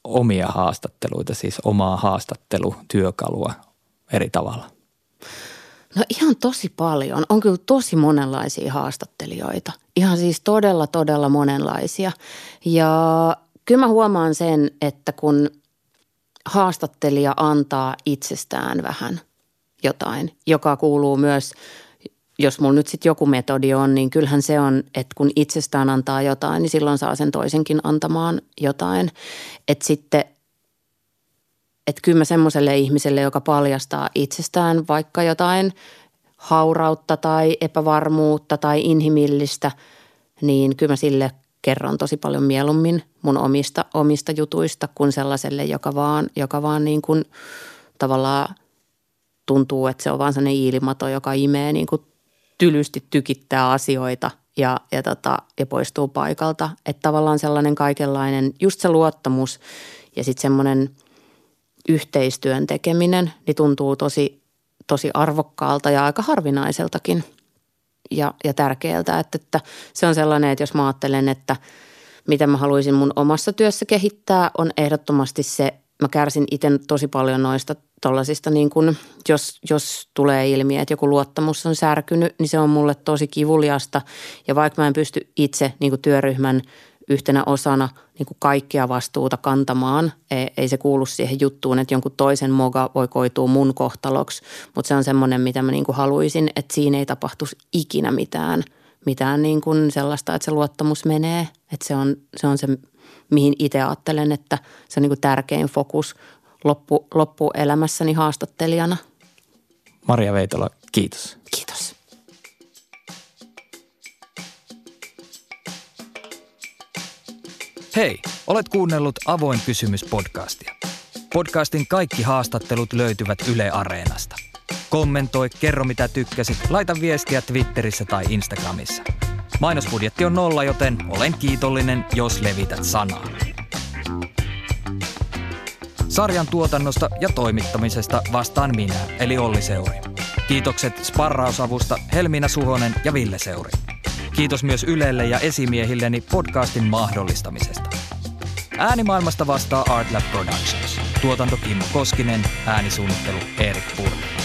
omia haastatteluita, siis omaa haastattelutyökalua eri tavalla? No ihan tosi paljon. On kyllä tosi monenlaisia haastattelijoita. Ihan siis todella, todella monenlaisia ja... Kyllä mä huomaan sen, että kun haastattelija antaa itsestään vähän jotain, joka kuuluu myös, jos mulla nyt sitten joku metodi on, niin kyllähän se on, että kun itsestään antaa jotain, niin silloin saa sen toisenkin antamaan jotain. Että sitten, että kyllä mä semmoiselle ihmiselle, joka paljastaa itsestään vaikka jotain haurautta tai epävarmuutta tai inhimillistä, niin kyllä mä sille kerron tosi paljon mieluummin mun omista, omista jutuista kuin sellaiselle, joka vaan, joka vaan niin kuin tavallaan tuntuu, että se on vaan sellainen iilimato, joka imee niin kuin tylysti tykittää asioita ja, ja, tota, ja poistuu paikalta. Että tavallaan sellainen kaikenlainen, just se luottamus ja sitten semmoinen yhteistyön tekeminen, niin tuntuu tosi, tosi arvokkaalta ja aika harvinaiseltakin. ja, ja tärkeältä. Että, että se on sellainen, että jos mä ajattelen, että mitä mä haluaisin mun omassa työssä kehittää, on ehdottomasti se, mä kärsin itse tosi paljon noista tollasista, niin kun, jos, jos tulee ilmi, että joku luottamus on särkynyt, niin se on mulle tosi kivuliasta. Ja vaikka mä en pysty itse niin kun työryhmän yhtenä osana niin kun kaikkea vastuuta kantamaan, ei, ei se kuulu siihen juttuun, että jonkun toisen moga voi koitua mun kohtaloksi. Mutta se on semmoinen, mitä mä niin kun haluaisin, että siinä ei tapahtuisi ikinä mitään, mitään niin kun sellaista, että se luottamus menee. Että se on se, on se mihin itse ajattelen, että se on niin kuin tärkein fokus loppu, loppuelämässäni haastattelijana. Maria Veitola, kiitos. Kiitos. Hei, olet kuunnellut Avoin kysymys -podcastia. Podcastin kaikki haastattelut löytyvät Yle Areenasta. Kommentoi, kerro mitä tykkäsit, laita viestiä Twitterissä tai Instagramissa. Mainosbudjetti on nolla, joten olen kiitollinen, jos levität sanaa. Sarjan tuotannosta ja toimittamisesta vastaan minä, eli Olli Seuri. Kiitokset sparrausavusta Helmiina Suhonen ja Ville Seuri. Kiitos myös Ylelle ja esimiehilleni podcastin mahdollistamisesta. Äänimaailmasta vastaa Artlab Productions. Tuotanto Kimmo Koskinen, äänisuunnittelu Erik Purki.